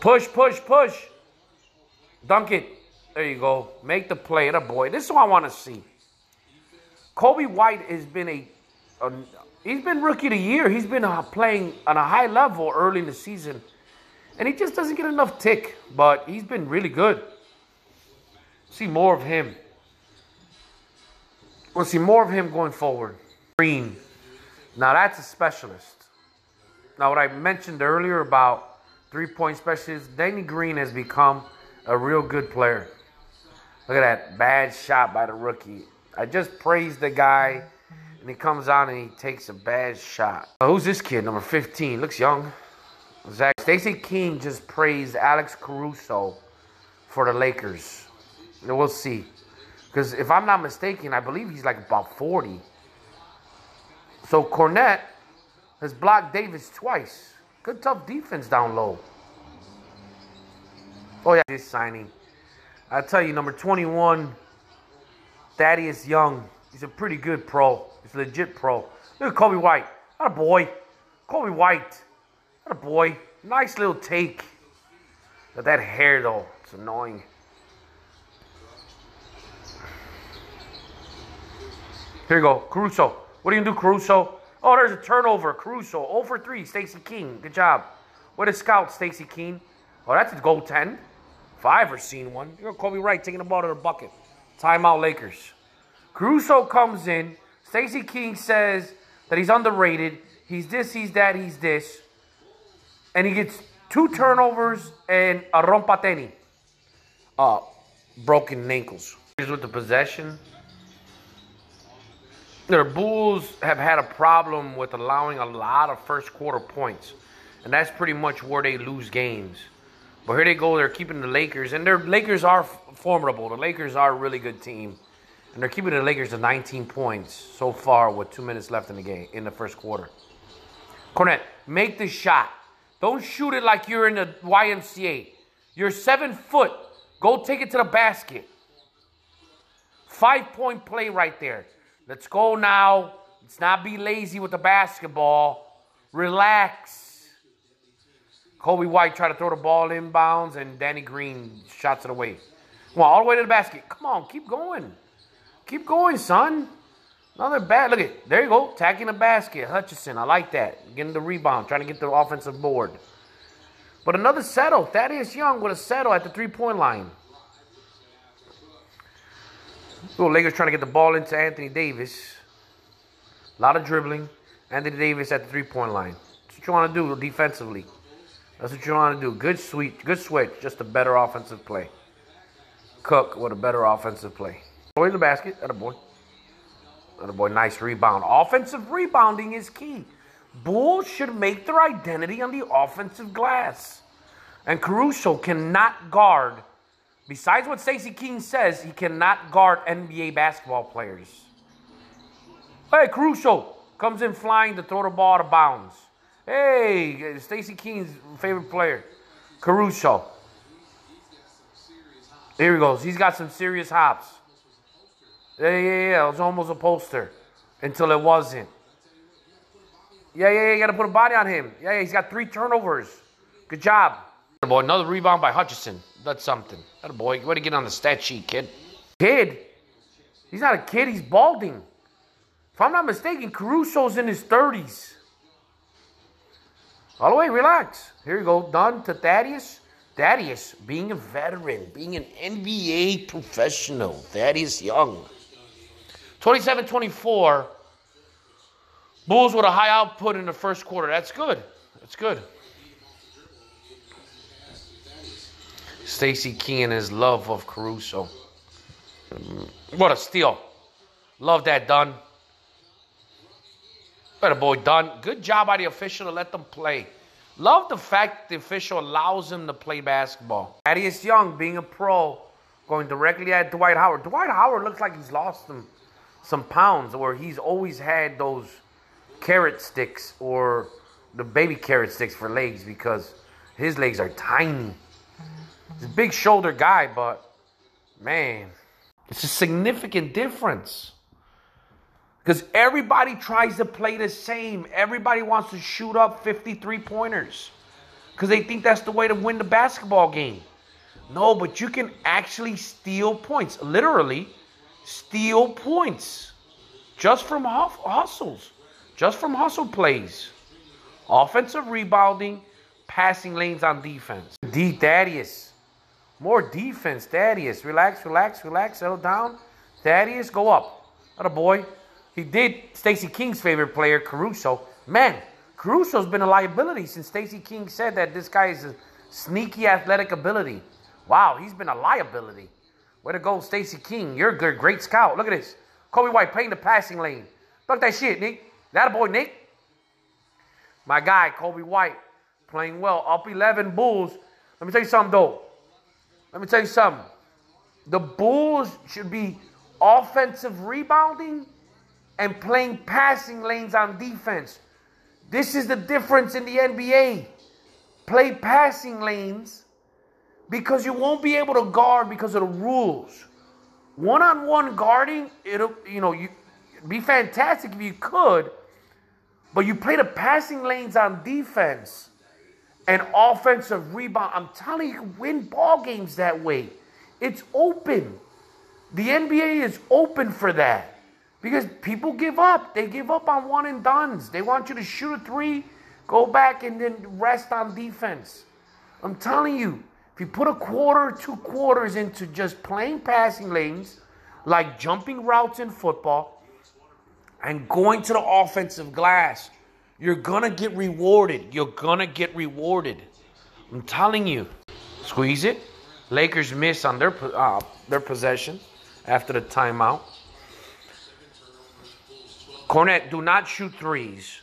Push. Dunk it. There you go. Make the play. Atta boy. This is what I want to see. Kobe White has been he's been rookie of the year. He's been playing on a high level early in the season. And he just doesn't get enough tick. But he's been really good. See more of him. We'll see more of him going forward. Green. Now that's a specialist. Now what I mentioned earlier about three-point specialists, Danny Green has become a real good player. Look at that bad shot by the rookie. I just praised the guy, and he comes out and he takes a bad shot. Oh, who's this kid? Number 15. Looks young. Zach. Stacey King just praised Alex Caruso for the Lakers. And we'll see. Because if I'm not mistaken, I believe he's like about 40. So Cornette has blocked Davis twice. Good tough defense down low. Oh, yeah, this signing. I tell you, number 21, Thaddeus Young. He's a pretty good pro. He's a legit pro. Look at Kobe White. Atta boy. Kobe White. Atta boy. Nice little take. But that hair, though, it's annoying. Here you go. Caruso. What are you going to do, Caruso? Oh, there's a turnover. Caruso. 0 for 3. Stacey King. Good job. What a scout, Stacey King. Oh, that's a goaltend. If I ever seen one. You're Kobe Wright taking the ball to the bucket. Timeout Lakers. Caruso comes in. Stacey King says that he's underrated. He's this, he's that, he's this. And he gets two turnovers and a rompateni. Broken ankles. Here's with the possession. The Bulls have had a problem with allowing a lot of first quarter points. And that's pretty much where they lose games. But here they go. They're keeping the Lakers. And their Lakers are formidable. The Lakers are a really good team. And they're keeping the Lakers to 19 points so far with 2 minutes left in the game, in the first quarter. Cornette, make the shot. Don't shoot it like you're in the YMCA. You're 7 foot. Go take it to the basket. 5-point play right there. Let's go now. Let's not be lazy with the basketball. Relax. Kobe White tried to throw the ball inbounds, and Danny Green shots it away. Come on, all the way to the basket. Come on, keep going. Keep going, son. Another bad. Look at there you go. Attacking the basket. Hutchinson, I like that. Getting the rebound, trying to get the offensive board. But another settle. Thaddeus Young with a settle at the three-point line. Little Lakers trying to get the ball into Anthony Davis. A lot of dribbling. Anthony Davis at the three-point line. That's what you want to do defensively. That's what you want to do. Good switch. Just a better offensive play. Cook with a better offensive play. Boy in the basket. Atta boy. Nice rebound. Offensive rebounding is key. Bulls should make their identity on the offensive glass. And Caruso cannot guard. Besides what Stacey King says, he cannot guard NBA basketball players. Hey, Caruso comes in flying to throw the ball out of bounds. Hey, Stacey King's favorite player, Caruso. Here he goes. He's got some serious hops. Yeah. It was almost a poster until it wasn't. Yeah. You got to put a body on him. Yeah, he's got 3 turnovers. Good job. Boy, another rebound by Hutchinson. That's something. That boy. Way to get on the stat sheet, kid. Kid? He's not a kid. He's balding. If I'm not mistaken, Caruso's in his 30s. All the way, relax. Here you go. Dunn to Thaddeus. Thaddeus, being a veteran, being an NBA professional. Thaddeus Young. 27-24. Bulls with a high output in the first quarter. That's good. It's good. Stacey King and his love of Caruso. What a steal. Love that, Dunn. Better boy, Dunn. Good job by the official to let them play. Love the fact the official allows him to play basketball. Thaddeus Young being a pro, going directly at Dwight Howard. Dwight Howard looks like he's lost some pounds, or he's always had those carrot sticks or the baby carrot sticks for legs because his legs are tiny. He's a big shoulder guy, but man, it's a significant difference. Because everybody tries to play the same. Everybody wants to shoot up 53-pointers. Because they think that's the way to win the basketball game. No, but you can actually steal points. Literally, steal points. Just from hustles. Just from hustle plays. Offensive rebounding. Passing lanes on defense. D. Thaddeus. More defense, Thaddeus. Relax, relax, relax. Settle down. Thaddeus, go up. That a boy. He did Stacey King's favorite player, Caruso. Man, Caruso's been a liability since Stacey King said that this guy is a sneaky athletic ability. Wow, he's been a liability. Way to go, Stacey King. You're a good, great scout. Look at this. Kobe White playing the passing lane. Look at that shit, Nick. That a boy, Nick. My guy, Kobe White, playing well. Up 11 Bulls. Let me tell you something, though. Let me tell you something. The Bulls should be offensive rebounding and playing passing lanes on defense. This is the difference in the NBA. Play passing lanes because you won't be able to guard because of the rules. One-on-one guarding, it'd be fantastic if you could, but you play the passing lanes on defense and offensive rebound. I'm telling you, you can win ball games that way. It's open. The NBA is open for that. Because people give up. They give up on one and dones. They want you to shoot a three, go back, and then rest on defense. I'm telling you, if you put a quarter, two quarters into just playing passing lanes, like jumping routes in football, and going to the offensive glass, you're going to get rewarded. You're going to get rewarded. I'm telling you. Squeeze it. Lakers miss on their possession after the timeout. Cornette, do not shoot threes.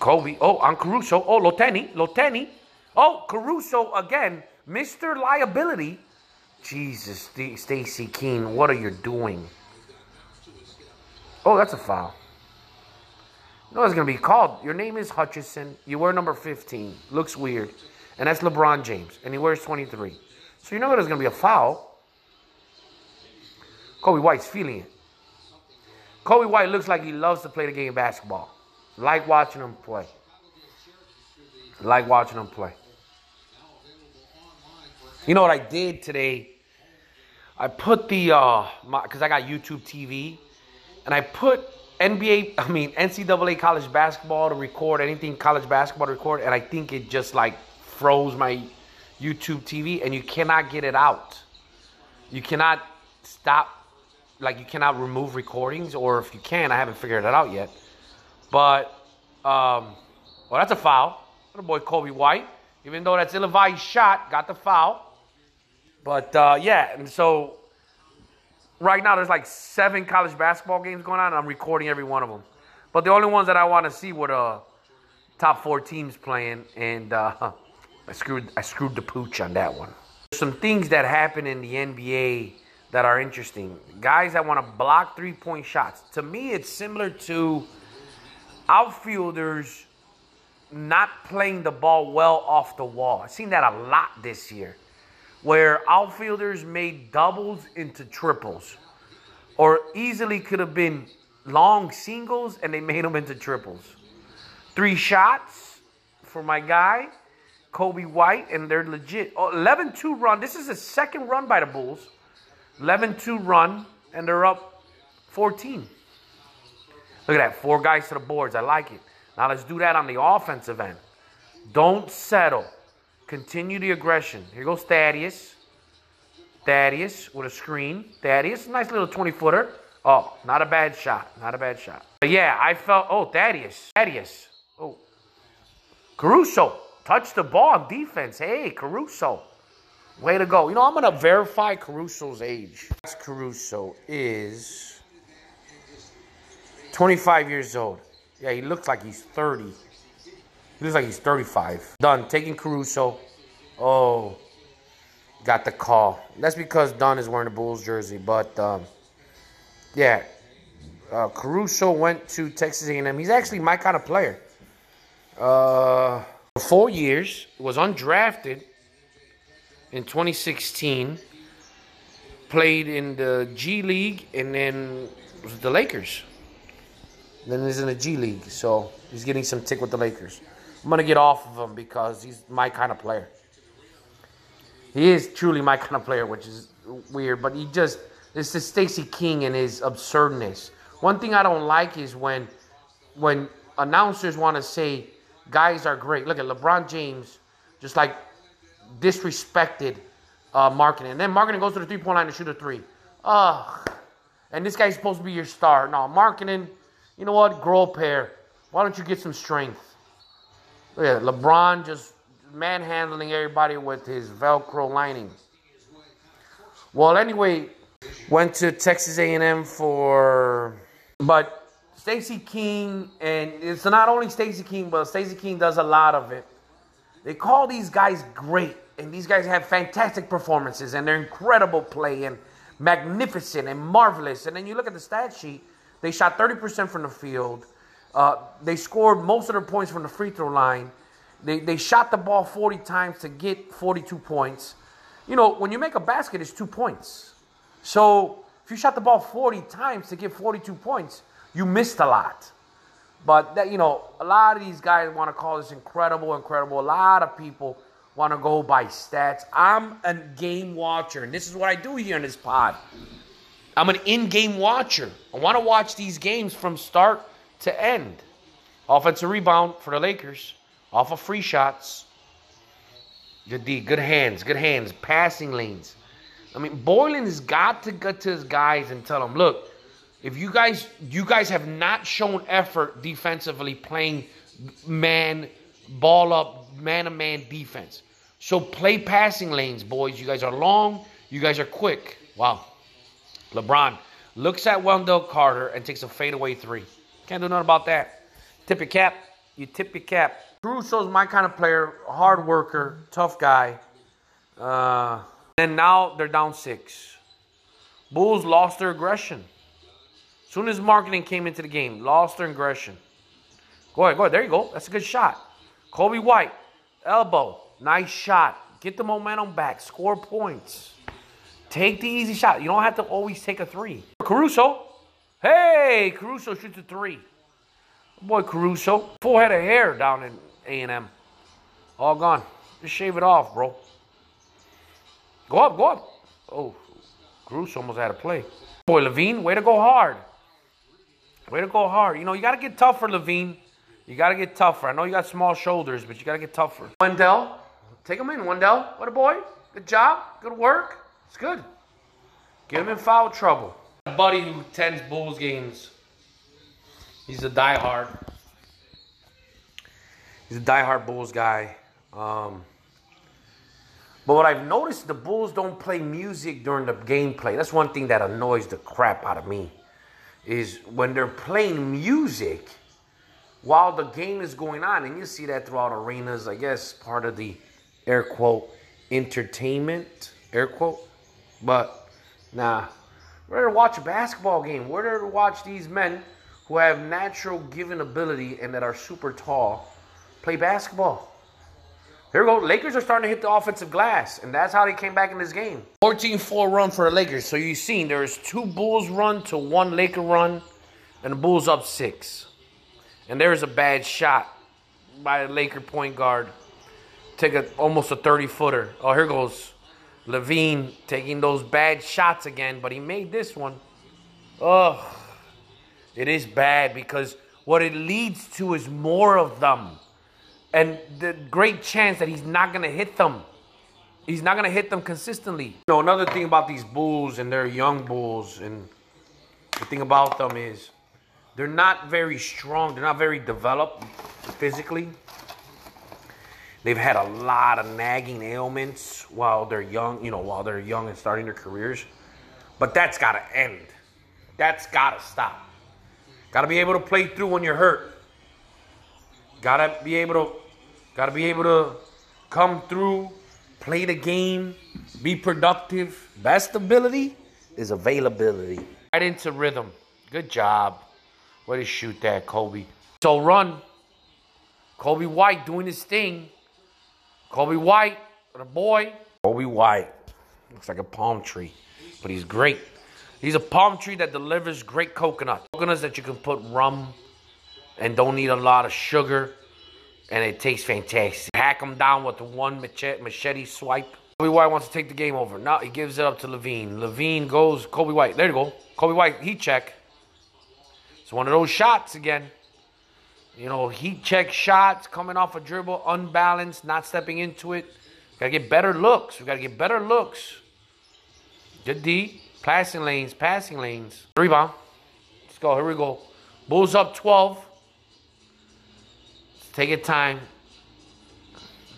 Kobe, on Caruso. Oh, Loteni. Oh, Caruso again. Mr. Liability. Jesus, Stacey King, what are you doing? Oh, that's a foul. No, it's going to be called. Your name is Hutchinson. You wear number 15. Looks weird. And that's LeBron James. And he wears 23. So you know there's going to be a foul. Kobe White's feeling it. Kobe White looks like he loves to play the game of basketball. Like watching him play. You know what I did today? I put because I got YouTube TV, and I put NCAA college basketball to record, anything college basketball to record, and I think it just like froze my YouTube TV, and you cannot get it out. You cannot stop. Like, you cannot remove recordings, or if you can, I haven't figured that out yet. But, that's a foul. Little boy Kobe White, even though that's ill-advised shot, got the foul. But, and so right now there's like 7 college basketball games going on, and I'm recording every one of them. But the only ones that I want to see were the top 4 teams playing, and I screwed the pooch on that one. Some things that happen in the NBA that are interesting. Guys that want to block 3-point shots. To me, it's similar to outfielders not playing the ball well off the wall. I've seen that a lot this year, where outfielders made doubles into triples, or easily could have been long singles, and they made them into triples. 3 shots for my guy, Kobe White, and they're legit. 11-2 run. This is the second run by the Bulls. 11-2 run, and they're up 14. Look at that. 4 guys to the boards. I like it. Now let's do that on the offensive end. Don't settle. Continue the aggression. Here goes Thaddeus. Thaddeus with a screen. Thaddeus, nice little 20-footer. Oh, not a bad shot. But yeah, I felt... Oh, Thaddeus. Caruso, touch the ball on defense. Hey, Caruso, way to go. You know, I'm going to verify Caruso's age. Caruso is 25 years old. Yeah, he looks like he's 30. He looks like he's 35. Dunn taking Caruso. Oh, got the call. That's because Dunn is wearing the Bulls jersey. But, yeah, Caruso went to Texas A&M. He's actually my kind of player. For 4 years, was undrafted in 2016, played in the G League, and then was with the Lakers. Then he's in the G League, so he's getting some tick with the Lakers. I'm going to get off of him because he's my kind of player. He is truly my kind of player, which is weird, but he just... This is Stacey King and his absurdness. One thing I don't like is when announcers want to say guys are great. Look at LeBron James, just like disrespected Markkanen. And then Markkanen goes to the three-point line to shoot a three. Ugh. And this guy's supposed to be your star. No, Markkanen, you know what? Grow a pair. Why don't you get some strength? Look at LeBron just manhandling everybody with his Velcro lining. Well, anyway... Went to Texas A&M for, but Stacey King, and it's not only Stacey King, but Stacey King does a lot of it. They call these guys great, and these guys have fantastic performances, and they're incredible play, and magnificent, and marvelous. And then you look at the stat sheet, they shot 30% from the field. They scored most of their points from the free throw line. They shot the ball 40 times to get 42 points. You know, when you make a basket, it's 2 points. So, if you shot the ball 40 times to get 42 points, you missed a lot. But, that, you know, a lot of these guys want to call this incredible. A lot of people want to go by stats. I'm a game watcher, and this is what I do here in this pod. I'm an in-game watcher. I want to watch these games from start to end. Offensive rebound for the Lakers. Off of free shots. Good D, good hands, passing lanes. I mean, Boylen has got to get to his guys and tell them, look, if you guys have not shown effort defensively playing man, ball up, man-to-man defense. So play passing lanes, boys. You guys are long. You guys are quick. Wow. LeBron looks at Wendell Carter and takes a fadeaway three. Can't do nothing about that. Tip your cap. You tip your cap. Caruso's my kind of player, hard worker, tough guy. And now they're down 6. Bulls lost their aggression. As soon as Markkanen came into the game, lost their aggression. Go ahead. There you go. That's a good shot. Kobe White, elbow. Nice shot. Get the momentum back. Score points. Take the easy shot. You don't have to always take a 3. Caruso. Hey, Caruso shoots a 3. Boy, Caruso. Full head of hair down in A&M. All gone. Just shave it off, bro. Go up. Oh, Caruso almost had a play. Boy, Levine, way to go hard. You know, you got to get tougher, Levine. You got to get tougher. I know you got small shoulders, but you got to get tougher. Wendell, take him in, Wendell. What a boy. Good job. Good work. It's good. Get him in foul trouble. A buddy who attends Bulls games. He's a diehard Bulls guy. But what I've noticed, the Bulls don't play music during the gameplay. That's one thing that annoys the crap out of me, is when they're playing music while the game is going on. And you see that throughout arenas, I guess, part of the air quote entertainment, air quote. But nah, we're there to watch a basketball game. We're there to watch these men who have natural given ability and that are super tall play basketball. Here we go. Lakers are starting to hit the offensive glass, and that's how they came back in this game. 14-4 run for the Lakers. So you've seen there is 2 Bulls run to 1 Laker run, and the Bulls up 6. And there is a bad shot by the Laker point guard. Take almost a 30-footer. Oh, here goes Levine taking those bad shots again, but he made this one. Ugh. It is bad because what it leads to is more of them. And the great chance that he's not going to hit them. He's not going to hit them consistently. You know, another thing about these Bulls and their young Bulls, and the thing about them is they're not very strong. They're not very developed physically. They've had a lot of nagging ailments while they're young, while they're young and starting their careers. But that's got to end. That's got to stop. Got to be able to play through when you're hurt. Got to be able to come through, play the game, be productive. Best ability is availability. Right into rhythm. Good job. Way to shoot that, Kobe. So run. Kobe White doing his thing. Kobe White, the boy. Kobe White looks like a palm tree, but he's great. He's a palm tree that delivers great coconuts. Coconuts that you can put rum and don't need a lot of sugar, and it tastes fantastic. Hack them down with the one machete swipe. Kobe White wants to take the game over. Now he gives it up to Levine. Levine goes, Kobe White. There you go. Kobe White, heat check. It's one of those shots again. Heat check shots, coming off a dribble, unbalanced, not stepping into it. We got to get better looks. Good D. Passing lanes. Rebound. Let's go. Here we go. Bulls up 12. Let's take it time.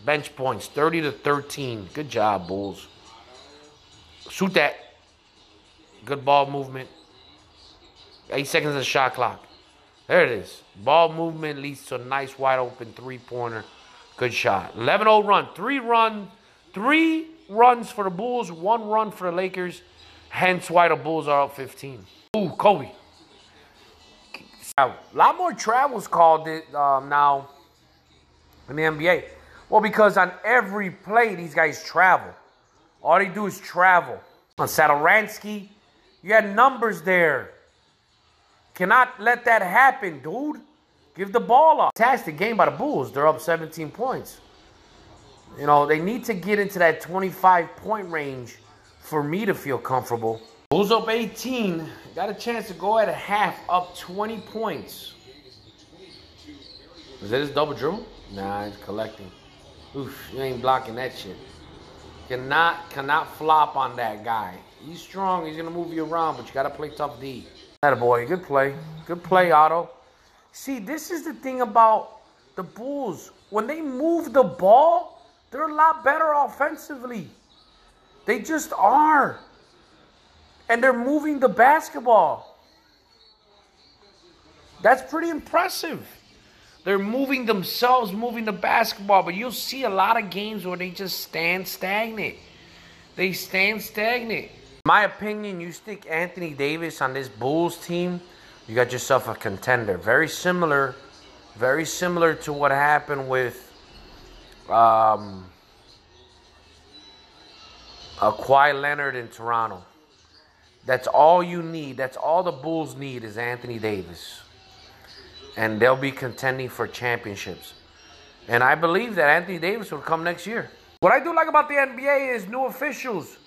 Bench points, 30-13. Good job, Bulls. Shoot that. Good ball movement. 8 seconds of the shot clock. There it is. Ball movement leads to a nice wide open three-pointer. Good shot. 11-0 run. Three runs for the Bulls, one run for the Lakers. Hence why the Bulls are up 15. Ooh, Kobe. A lot more travels called it now in the NBA. Well, because on every play, these guys travel. All they do is travel. On Satoransky, you had numbers there. Cannot let that happen, dude. Give the ball up. Fantastic game by the Bulls. They're up 17 points. They need to get into that 25-point range for me to feel comfortable. Bulls up 18. Got a chance to go at a half up 20 points. Is that his double dribble? Nah, he's collecting. Oof, you ain't blocking that shit. Cannot flop on that guy. He's strong. He's going to move you around, but you got to play tough D. Atta boy, good play. Good play, Otto. See, this is the thing about the Bulls. When they move the ball, they're a lot better offensively. They just are. And they're moving the basketball. That's pretty impressive. They're moving themselves, moving the basketball. But you'll see a lot of games where they just stand stagnant. They stand stagnant. In my opinion, you stick Anthony Davis on this Bulls team, you got yourself a contender. Very similar to what happened with Kawhi Leonard in Toronto. That's all you need. That's all the Bulls need is Anthony Davis. And they'll be contending for championships. And I believe that Anthony Davis will come next year. What I do like about the NBA is new officials.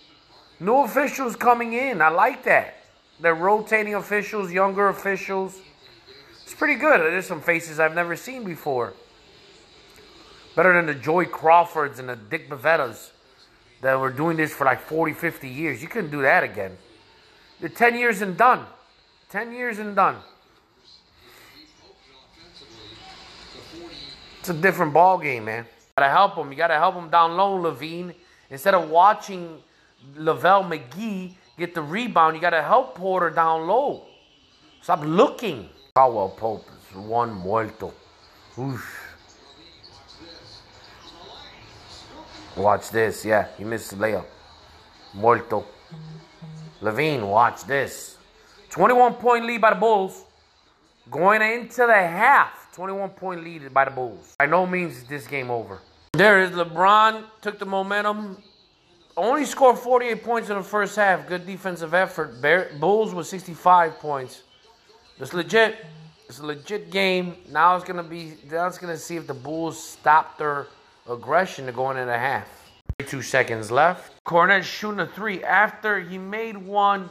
New officials coming in. I like that. They're rotating officials, younger officials. It's pretty good. There's some faces I've never seen before. Better than the Joy Crawfords and the Dick Bevettas that were doing this for like 40, 50 years. You couldn't do that again. They're 10 years and done. 10 years and done. It's a different ball game, man. You got to help them down low, Levine. Instead of watching Lavelle McGee get the rebound, you got to help Porter down low. Stop looking. Caldwell-Pope is one muerto. Oof. Watch this. Yeah, he missed the layup. Muerto. Levine, watch this. 21-point lead by the Bulls. Going into the half. 21-point lead by the Bulls. By no means is this game over. There is LeBron. Took the momentum. Only scored 48 points in the first half. Good defensive effort. Bulls with 65 points. It's legit. It's a legit game. Now it's going to see if the Bulls stop their aggression to go in and a half. 32 seconds left. Cornette shooting a three after he made one.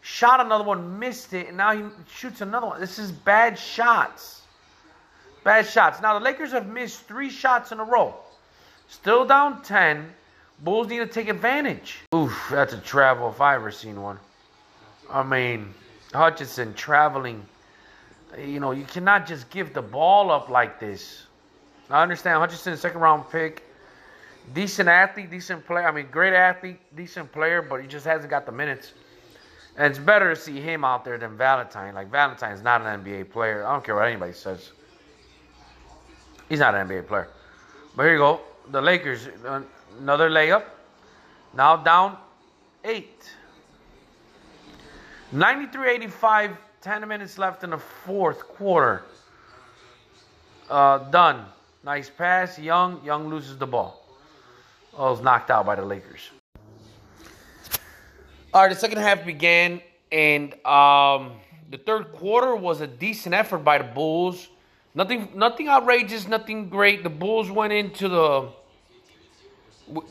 Shot another one. Missed it. And now he shoots another one. This is bad shots. Bad shots. Now the Lakers have missed three shots in a row. Still down 10. Bulls need to take advantage. Oof, that's a travel if I ever seen one. I mean, Hutchinson traveling. You cannot just give the ball up like this. I understand Hutchinson, second-round pick. Decent athlete, decent player. I mean, great athlete, decent player, but he just hasn't got the minutes. And it's better to see him out there than Valentine. Like, Valentine's not an NBA player. I don't care what anybody says. He's not an NBA player. But here you go. The Lakers, another layup. Now down 8. 93-85, 10 minutes left in the fourth quarter. Dunn. Nice pass. Young loses the ball. Oh, it's knocked out by the Lakers. All right, the second half began, and the third quarter was a decent effort by the Bulls. Nothing outrageous, nothing great. The Bulls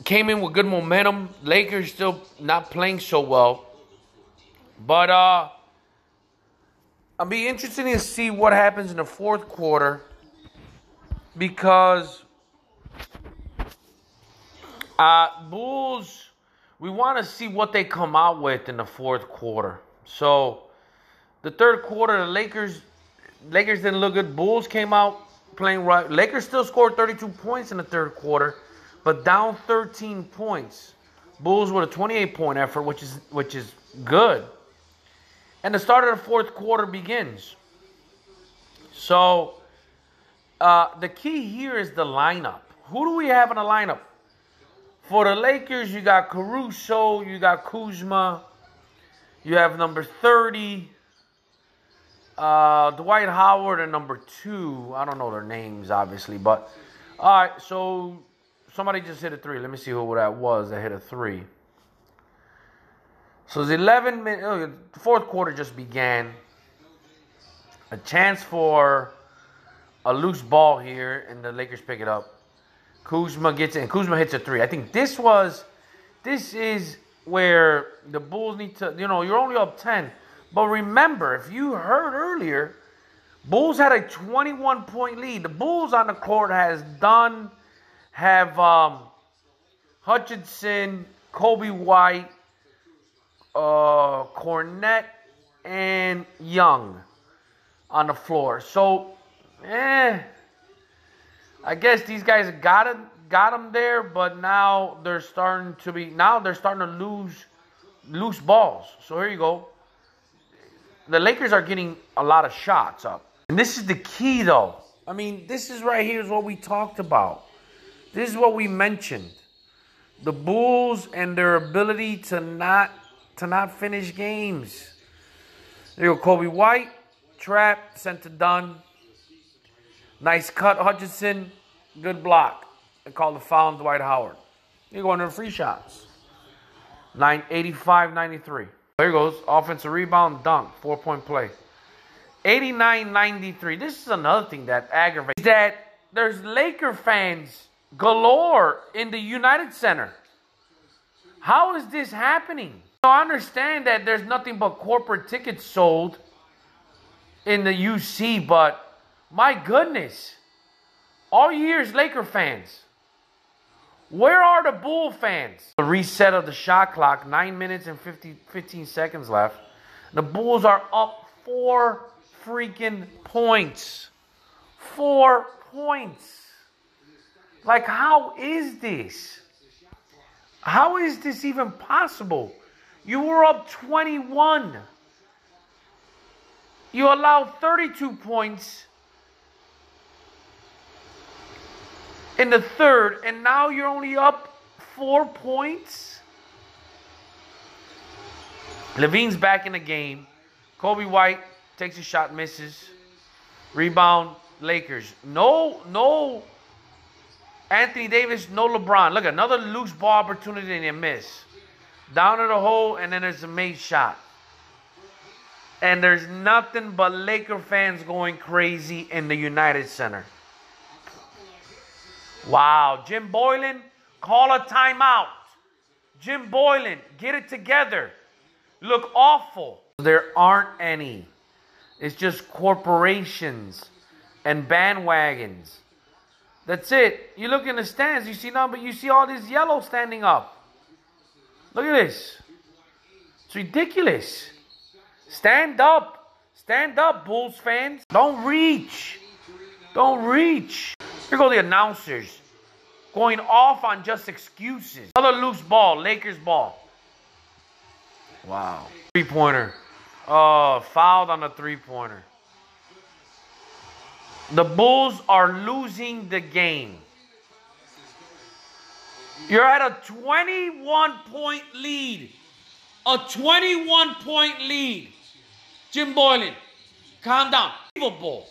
came in with good momentum. Lakers still not playing so well. But I'll be interested to see what happens in the fourth quarter, because Bulls, we want to see what they come out with in the fourth quarter. So the third quarter, the Lakers didn't look good. Bulls came out playing right. Lakers still scored 32 points in the third quarter, but down 13 points. Bulls with a 28-point effort, which is good. And the start of the fourth quarter begins. So the key here is the lineup. Who do we have in the lineup? For the Lakers, you got Caruso, you got Kuzma, you have number 30, Dwight Howard, and number 2. I don't know their names, obviously, but all right, so somebody just hit a 3. Let me see who that was that hit a 3. So it's 11 minutes. The fourth quarter just began. A chance for a loose ball here, and the Lakers pick it up. Kuzma gets in. Kuzma hits a 3. I think this is where the Bulls need to, you're only up 10. But remember, if you heard earlier, Bulls had a 21-point lead. The Bulls on the court have Hutchinson, Kobe White, Cornette, and Young on the floor. So, I guess these guys got them there, but now they're starting to lose loose balls. So here you go. The Lakers are getting a lot of shots up. And this is the key, though. I mean, this is right here is what we talked about. This is what we mentioned. The Bulls and their ability to not finish games. There you go, Kobe White, trap, sent to Dunn. Nice cut, Hutchinson. Good block. They called the foul on Dwight Howard. You're going to free shots. 85-93. There goes. Offensive rebound, dunk. 4-point play. 89-93. This is another thing that aggravates. That there's Laker fans galore in the United Center. How is this happening? So I understand that there's nothing but corporate tickets sold in the UC, but my goodness, all year's Laker fans. Where are the Bull fans? The reset of the shot clock, 9 minutes and 15 seconds left. The Bulls are up 4 freaking points. 4 points. Like, how is this? How is this even possible? You were up 21. You allowed 32 points in the third, and now you're only up 4 points. Levine's back in the game. Kobe White takes a shot, misses. Rebound, Lakers. No. Anthony Davis, no LeBron. Look, another loose ball opportunity and a miss. Down to the hole, and then there's a made shot. And there's nothing but Laker fans going crazy in the United Center. Wow, Jim Boylen, call a timeout. Jim Boylen, get it together. Look awful. There aren't any. It's just corporations and bandwagons. That's it. You look in the stands, you see none, but you see all this yellow standing up. Look at this. It's ridiculous. Stand up. Stand up, Bulls fans. Don't reach. Here go the announcers going off on just excuses. Another loose ball, Lakers ball. Wow. Three-pointer. Oh, fouled on the three-pointer. The Bulls are losing the game. You're at a 21-point lead. A 21-point lead. Jim Boylen, calm down. Unbelievable.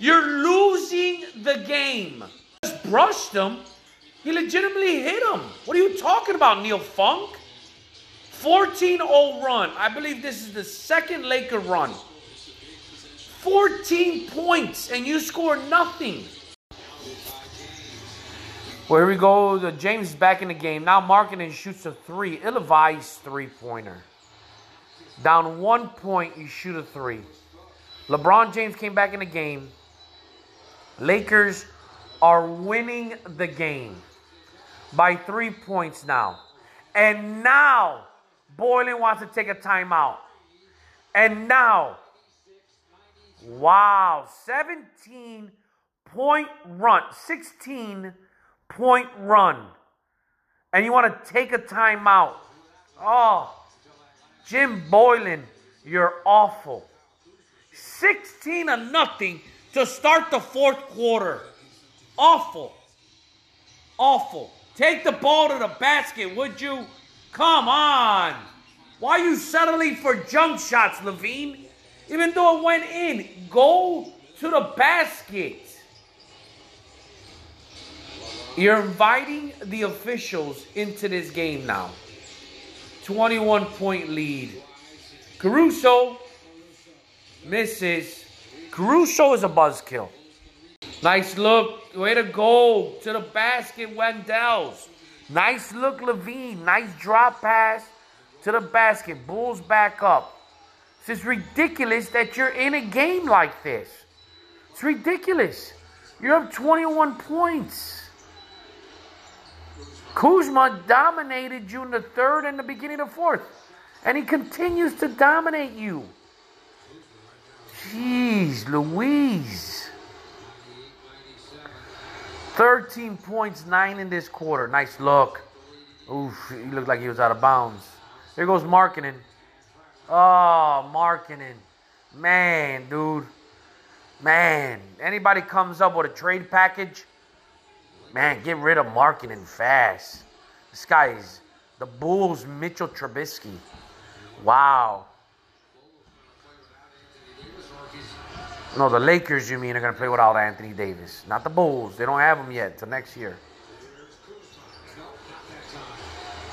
You're losing the game. Just brushed him. He legitimately hit him. What are you talking about, Neil Funk? 14-0 run. I believe this is the second Laker run. 14 points, and you score nothing. Well, here we go. The James is back in the game. Now Markkanen shoots a three. Ill-advised three-pointer. Down 1 point, you shoot a three. LeBron James came back in the game. Lakers are winning the game by 3 points now. And now Boylen wants to take a timeout. And now, wow, 17-point run, 16-point run. And you want to take a timeout. Oh, Jim Boylen, you're awful. 16-0 to start the fourth quarter. Awful. Awful. Take the ball to the basket, would you? Come on. Why are you settling for jump shots, Levine? Even though it went in, go to the basket. You're inviting the officials into this game now. 21-point lead. Caruso misses. Caruso is a buzzkill. Nice look. Way to go to the basket, Wendell's. Nice look, Levine. Nice drop pass to the basket. Bulls back up. It's ridiculous that you're in a game like this. It's ridiculous. You're up 21 points. Kuzma dominated you in the third and the beginning of the fourth. And he continues to dominate you. Jeez Louise. 13 points, 9 in this quarter. Nice look. Oof, he looked like he was out of bounds. There goes Markkanen. Oh, Markkanen. Man, dude. Man. Anybody comes up with a trade package? Man, get rid of Markkanen fast. This guy is the Bulls' Mitchell Trubisky. Wow. No, the Lakers, you mean, are going to play without Anthony Davis. Not the Bulls. They don't have him yet until next year.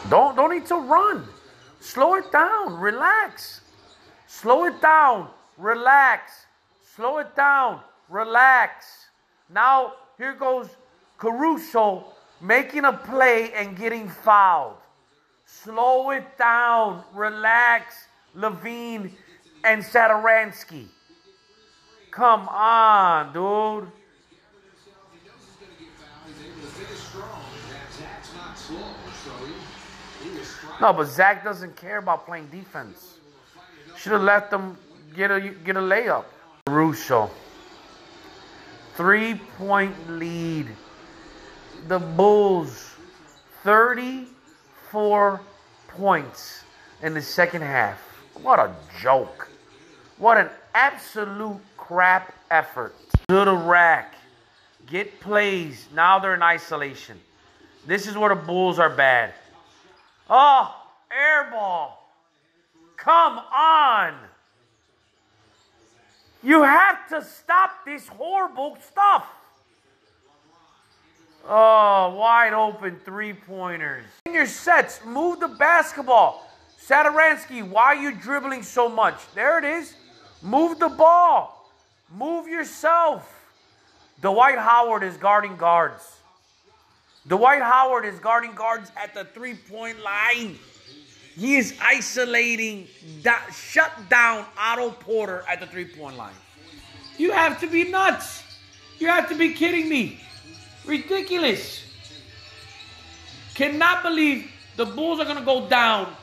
Don't need to run. Slow it down. Relax. Slow it down. Relax. Slow it down. Relax. Now, here goes Caruso making a play and getting fouled. Slow it down. Relax, Levine and Satoransky. Come on, dude. No, but Zach doesn't care about playing defense. Should have let them get a layup. Caruso. 3-point lead. The Bulls, 34 points in the second half. What a joke. What an absolute crap effort. To the rack. Get plays. Now they're in isolation. This is where the Bulls are bad. Oh, air ball. Come on. You have to stop this horrible stuff. Oh, wide open three-pointers. In your sets, move the basketball. Satoransky, why are you dribbling so much? There it is. Move the ball. Move yourself. Dwight Howard is guarding guards. Dwight Howard is guarding guards at the three-point line. He is isolating, shut down Otto Porter at the three-point line. You have to be nuts. You have to be kidding me. Ridiculous. Cannot believe the Bulls are going to go down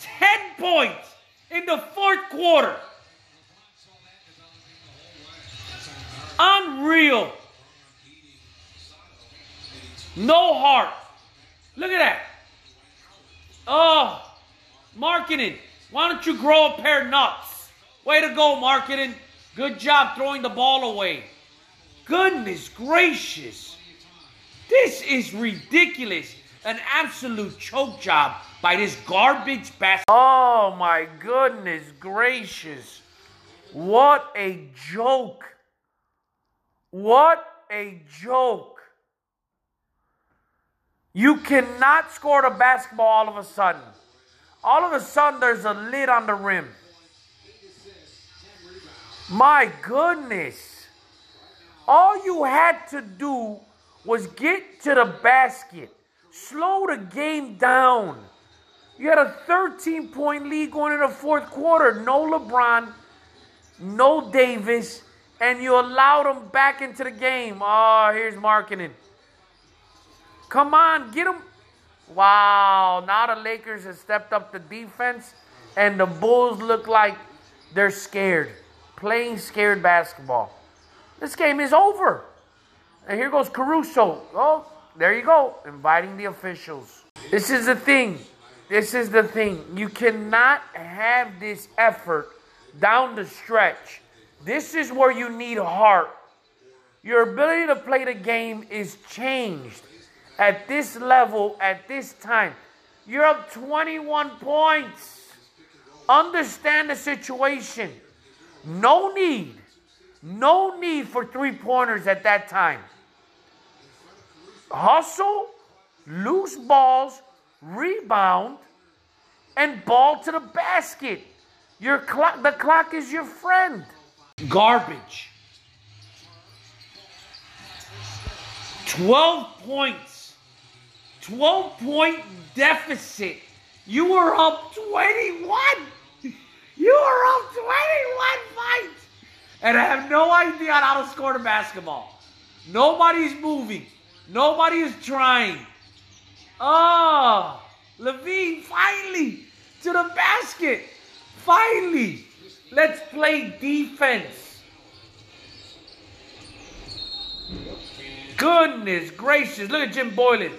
10 points in the fourth quarter. Unreal. No heart. Look at that. Oh, Markkanen, why don't you grow a pair of nuts? Way to go, Markkanen. Good job throwing the ball away. Goodness gracious. This is ridiculous. An absolute choke job by this garbage bastard. Oh, my goodness gracious. What a joke. What a joke. You cannot score the basketball all of a sudden. All of a sudden, there's a lid on the rim. My goodness. All you had to do was get to the basket. Slow the game down. You had a 13-point lead going into the fourth quarter. No LeBron, no Davis, and you allowed them back into the game. Oh, here's Markkanen. Come on, get them. Wow, now the Lakers have stepped up the defense, and the Bulls look like they're scared, playing scared basketball. This game is over. And here goes Caruso. Oh, there you go, inviting the officials. This is the thing. This is the thing. You cannot have this effort down the stretch. This is where you need heart. Your ability to play the game is changed. At this level, at this time, you're up 21 points. Understand the situation. No need for three-pointers at that time. Hustle, loose balls, rebound, and ball to the basket. The clock is your friend. Garbage. 12 points. 12-point deficit. You were up 21. You were up 21 points. And I have no idea on how to score the basketball. Nobody's moving. Nobody is trying. Oh, Levine finally to the basket. Finally. Let's play defense. Goodness gracious. Look at Jim Boylen.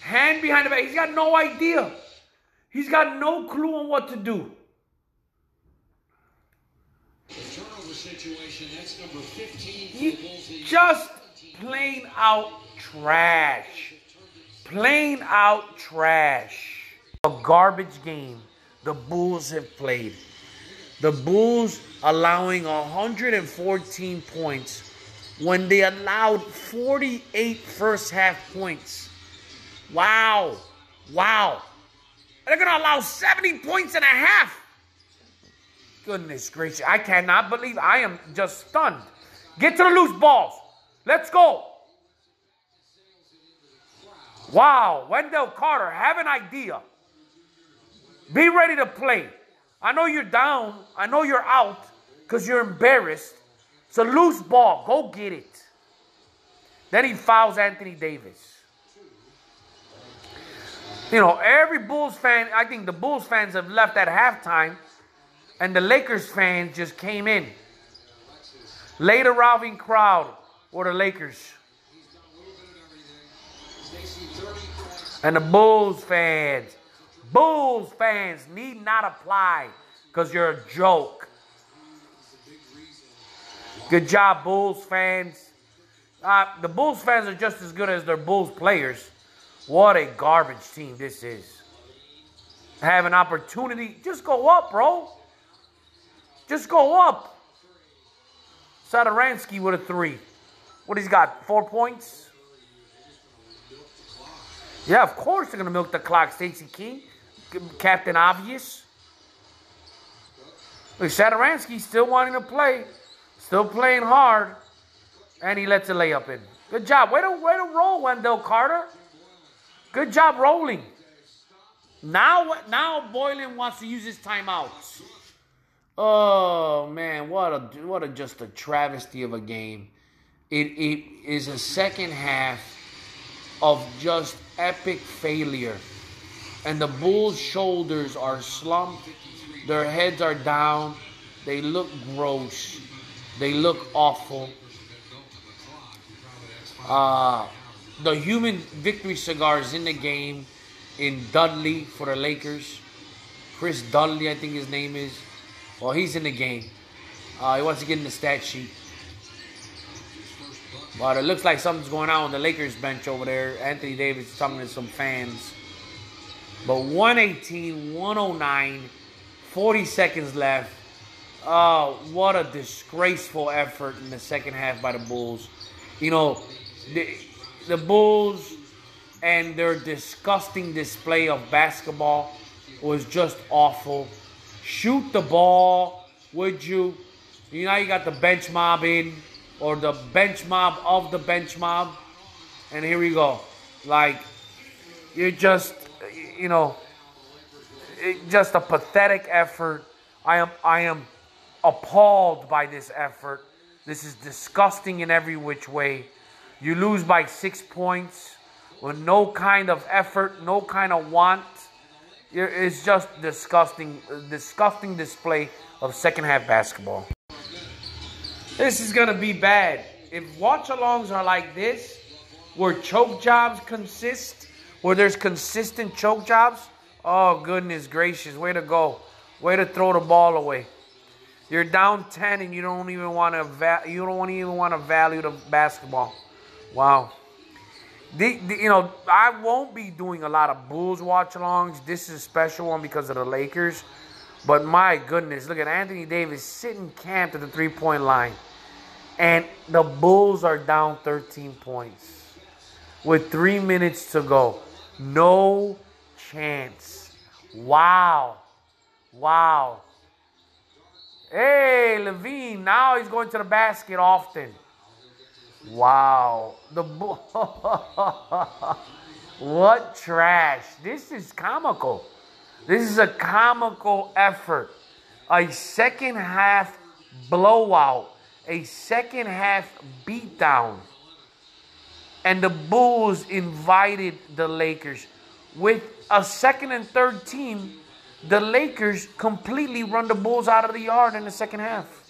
Hand behind the back. He's got no idea. He's got no clue on what to do. The turnover situation, that's number 15 for the Bulls. Just plain out trash. Plain out trash. A garbage game the Bulls have played. The Bulls allowing 114 points when they allowed 48 first half points. Wow. Wow. They're going to allow 70 points and a half. Goodness gracious. I cannot believe. I am just stunned. Get to the loose balls. Let's go. Wow, Wendell Carter, have an idea. Be ready to play. I know you're down. I know you're out because you're embarrassed. It's a loose ball. Go get it. Then he fouls Anthony Davis. You know, every Bulls fan, I think the Bulls fans have left at halftime, and the Lakers fans just came in. Later, rousing crowd. Or the Lakers. And the Bulls fans. Bulls fans need not apply because you're a joke. Good job, Bulls fans. The Bulls fans are just as good as their Bulls players. What a garbage team this is. Have an opportunity. Just go up, bro. Just go up. Satoransky with a three. What, he's got 4 points? Yeah, of course they're going to milk the clock. Stacey King, Captain Obvious. Look, Satoransky still wanting to play. Still playing hard. And he lets a layup in. Good job. Way to roll, Wendell Carter. Good job rolling. Now Boylen wants to use his timeouts. Oh, man, what a just a travesty of a game. It is a second half of just epic failure. And the Bulls' shoulders are slumped. Their heads are down. They look gross. They look awful. The human victory cigar is in the game in Dudley for the Lakers. Chris Dudley, I think his name is. Well, he's in the game. He wants to get in the stat sheet. But it looks like something's going on with the Lakers bench over there. Anthony Davis is talking to some fans. But 118-109, 40 seconds left. Oh, what a disgraceful effort in the second half by the Bulls. You know, the Bulls and their disgusting display of basketball was just awful. Shoot the ball, would you? You know, you got the bench mob in. Or the bench mob of the bench mob. And here we go. Like, you're just, you know, just a pathetic effort. I am appalled by this effort. This is disgusting in every which way. You lose by 6 points with no kind of effort, no kind of want. It's just disgusting display of second half basketball. This is going to be bad. If watch-alongs are like this, where choke jobs consist, where there's consistent choke jobs, oh, goodness gracious, way to go. Way to throw the ball away. You're down 10 and you don't even want to value the basketball. Wow. You know, I won't be doing a lot of Bulls watch-alongs. This is a special one because of the Lakers. But my goodness, look at Anthony Davis sitting camped at the three-point line. And the Bulls are down 13 points with 3 minutes to go. No chance. Wow. Hey, Levine, now he's going to the basket often. Wow. What trash. This is comical. This is a comical effort, a second-half blowout, a second-half beatdown. And the Bulls invited the Lakers. With a second and third team, the Lakers completely run the Bulls out of the yard in the second half.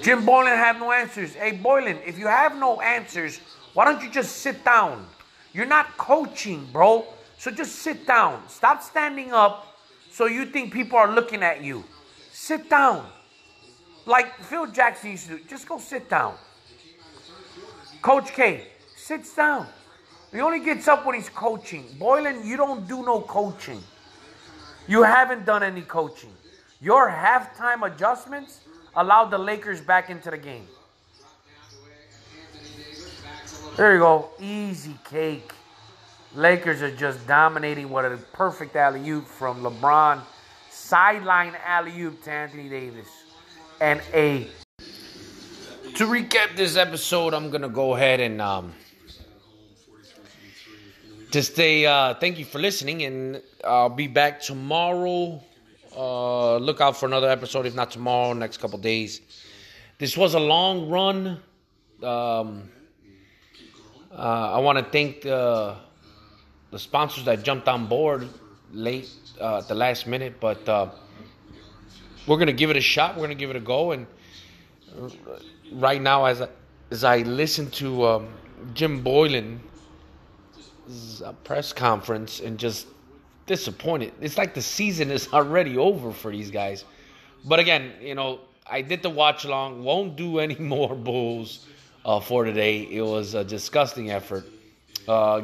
Jim Boylen had no answers. Hey, Boylen, if you have no answers, why don't you just sit down? You're not coaching, bro. So just sit down. Stop standing up so you think people are looking at you. Sit down. Like Phil Jackson used to do. Just go sit down. Coach K sits down. He only gets up when he's coaching. Boylen, you don't do no coaching. You haven't done any coaching. Your halftime adjustments allowed the Lakers back into the game. There you go. Easy cake. Lakers are just dominating with a perfect alley-oop from LeBron. Sideline alley-oop to Anthony Davis. And to recap this episode, I'm going to go ahead and just say thank you for listening. And I'll be back tomorrow. Look out for another episode, if not tomorrow, next couple days. This was a long run. I want to thank the sponsors that jumped on board late at the last minute, but we're going to give it a shot. We're going to give it a go. And right now, as I listen to Jim Boylen's press conference and just disappointed. It's like the season is already over for these guys. But again, you know, I did the watch-along. Won't do any more Bulls for today. It was a disgusting effort.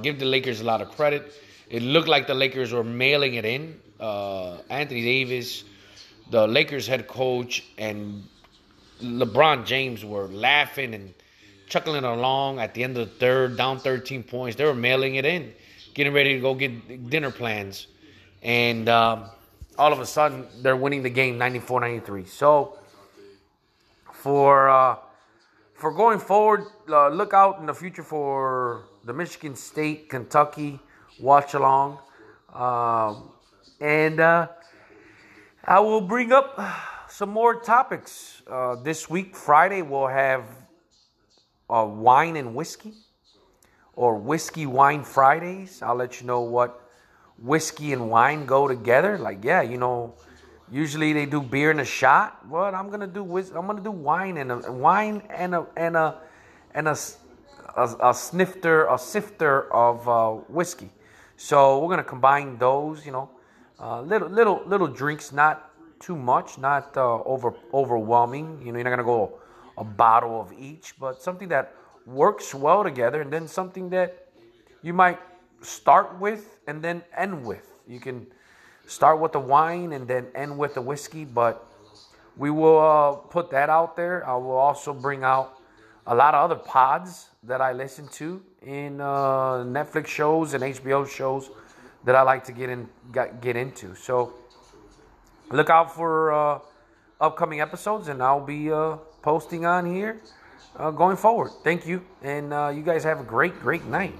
Give the Lakers a lot of credit. It looked like the Lakers were mailing it in. Anthony Davis, the Lakers head coach, and LeBron James were laughing and chuckling along at the end of the third, down 13 points. They were mailing it in, getting ready to go get dinner plans. And all of a sudden, they're winning the game 94-93. So, for going forward, look out in the future for the Michigan State, Kentucky watch-along. And I will bring up some more topics. This week, Friday, we'll have wine and whiskey or whiskey wine Fridays. I'll let you know what whiskey and wine go together. Like, yeah, you know, usually they do beer and a shot. But I'm gonna do wine and a a sifter of whiskey. So we're gonna combine those, you know, little drinks, not too much, not overwhelming. You know, you're not gonna go a bottle of each, but something that works well together, and then something that you might start with and then end with. You can start with the wine and then end with the whiskey, but we will put that out there. I will also bring out a lot of other pods that I listen to in Netflix shows and HBO shows that I like to get into. So look out for upcoming episodes, and I'll be posting on here going forward. Thank you, and you guys have a great night.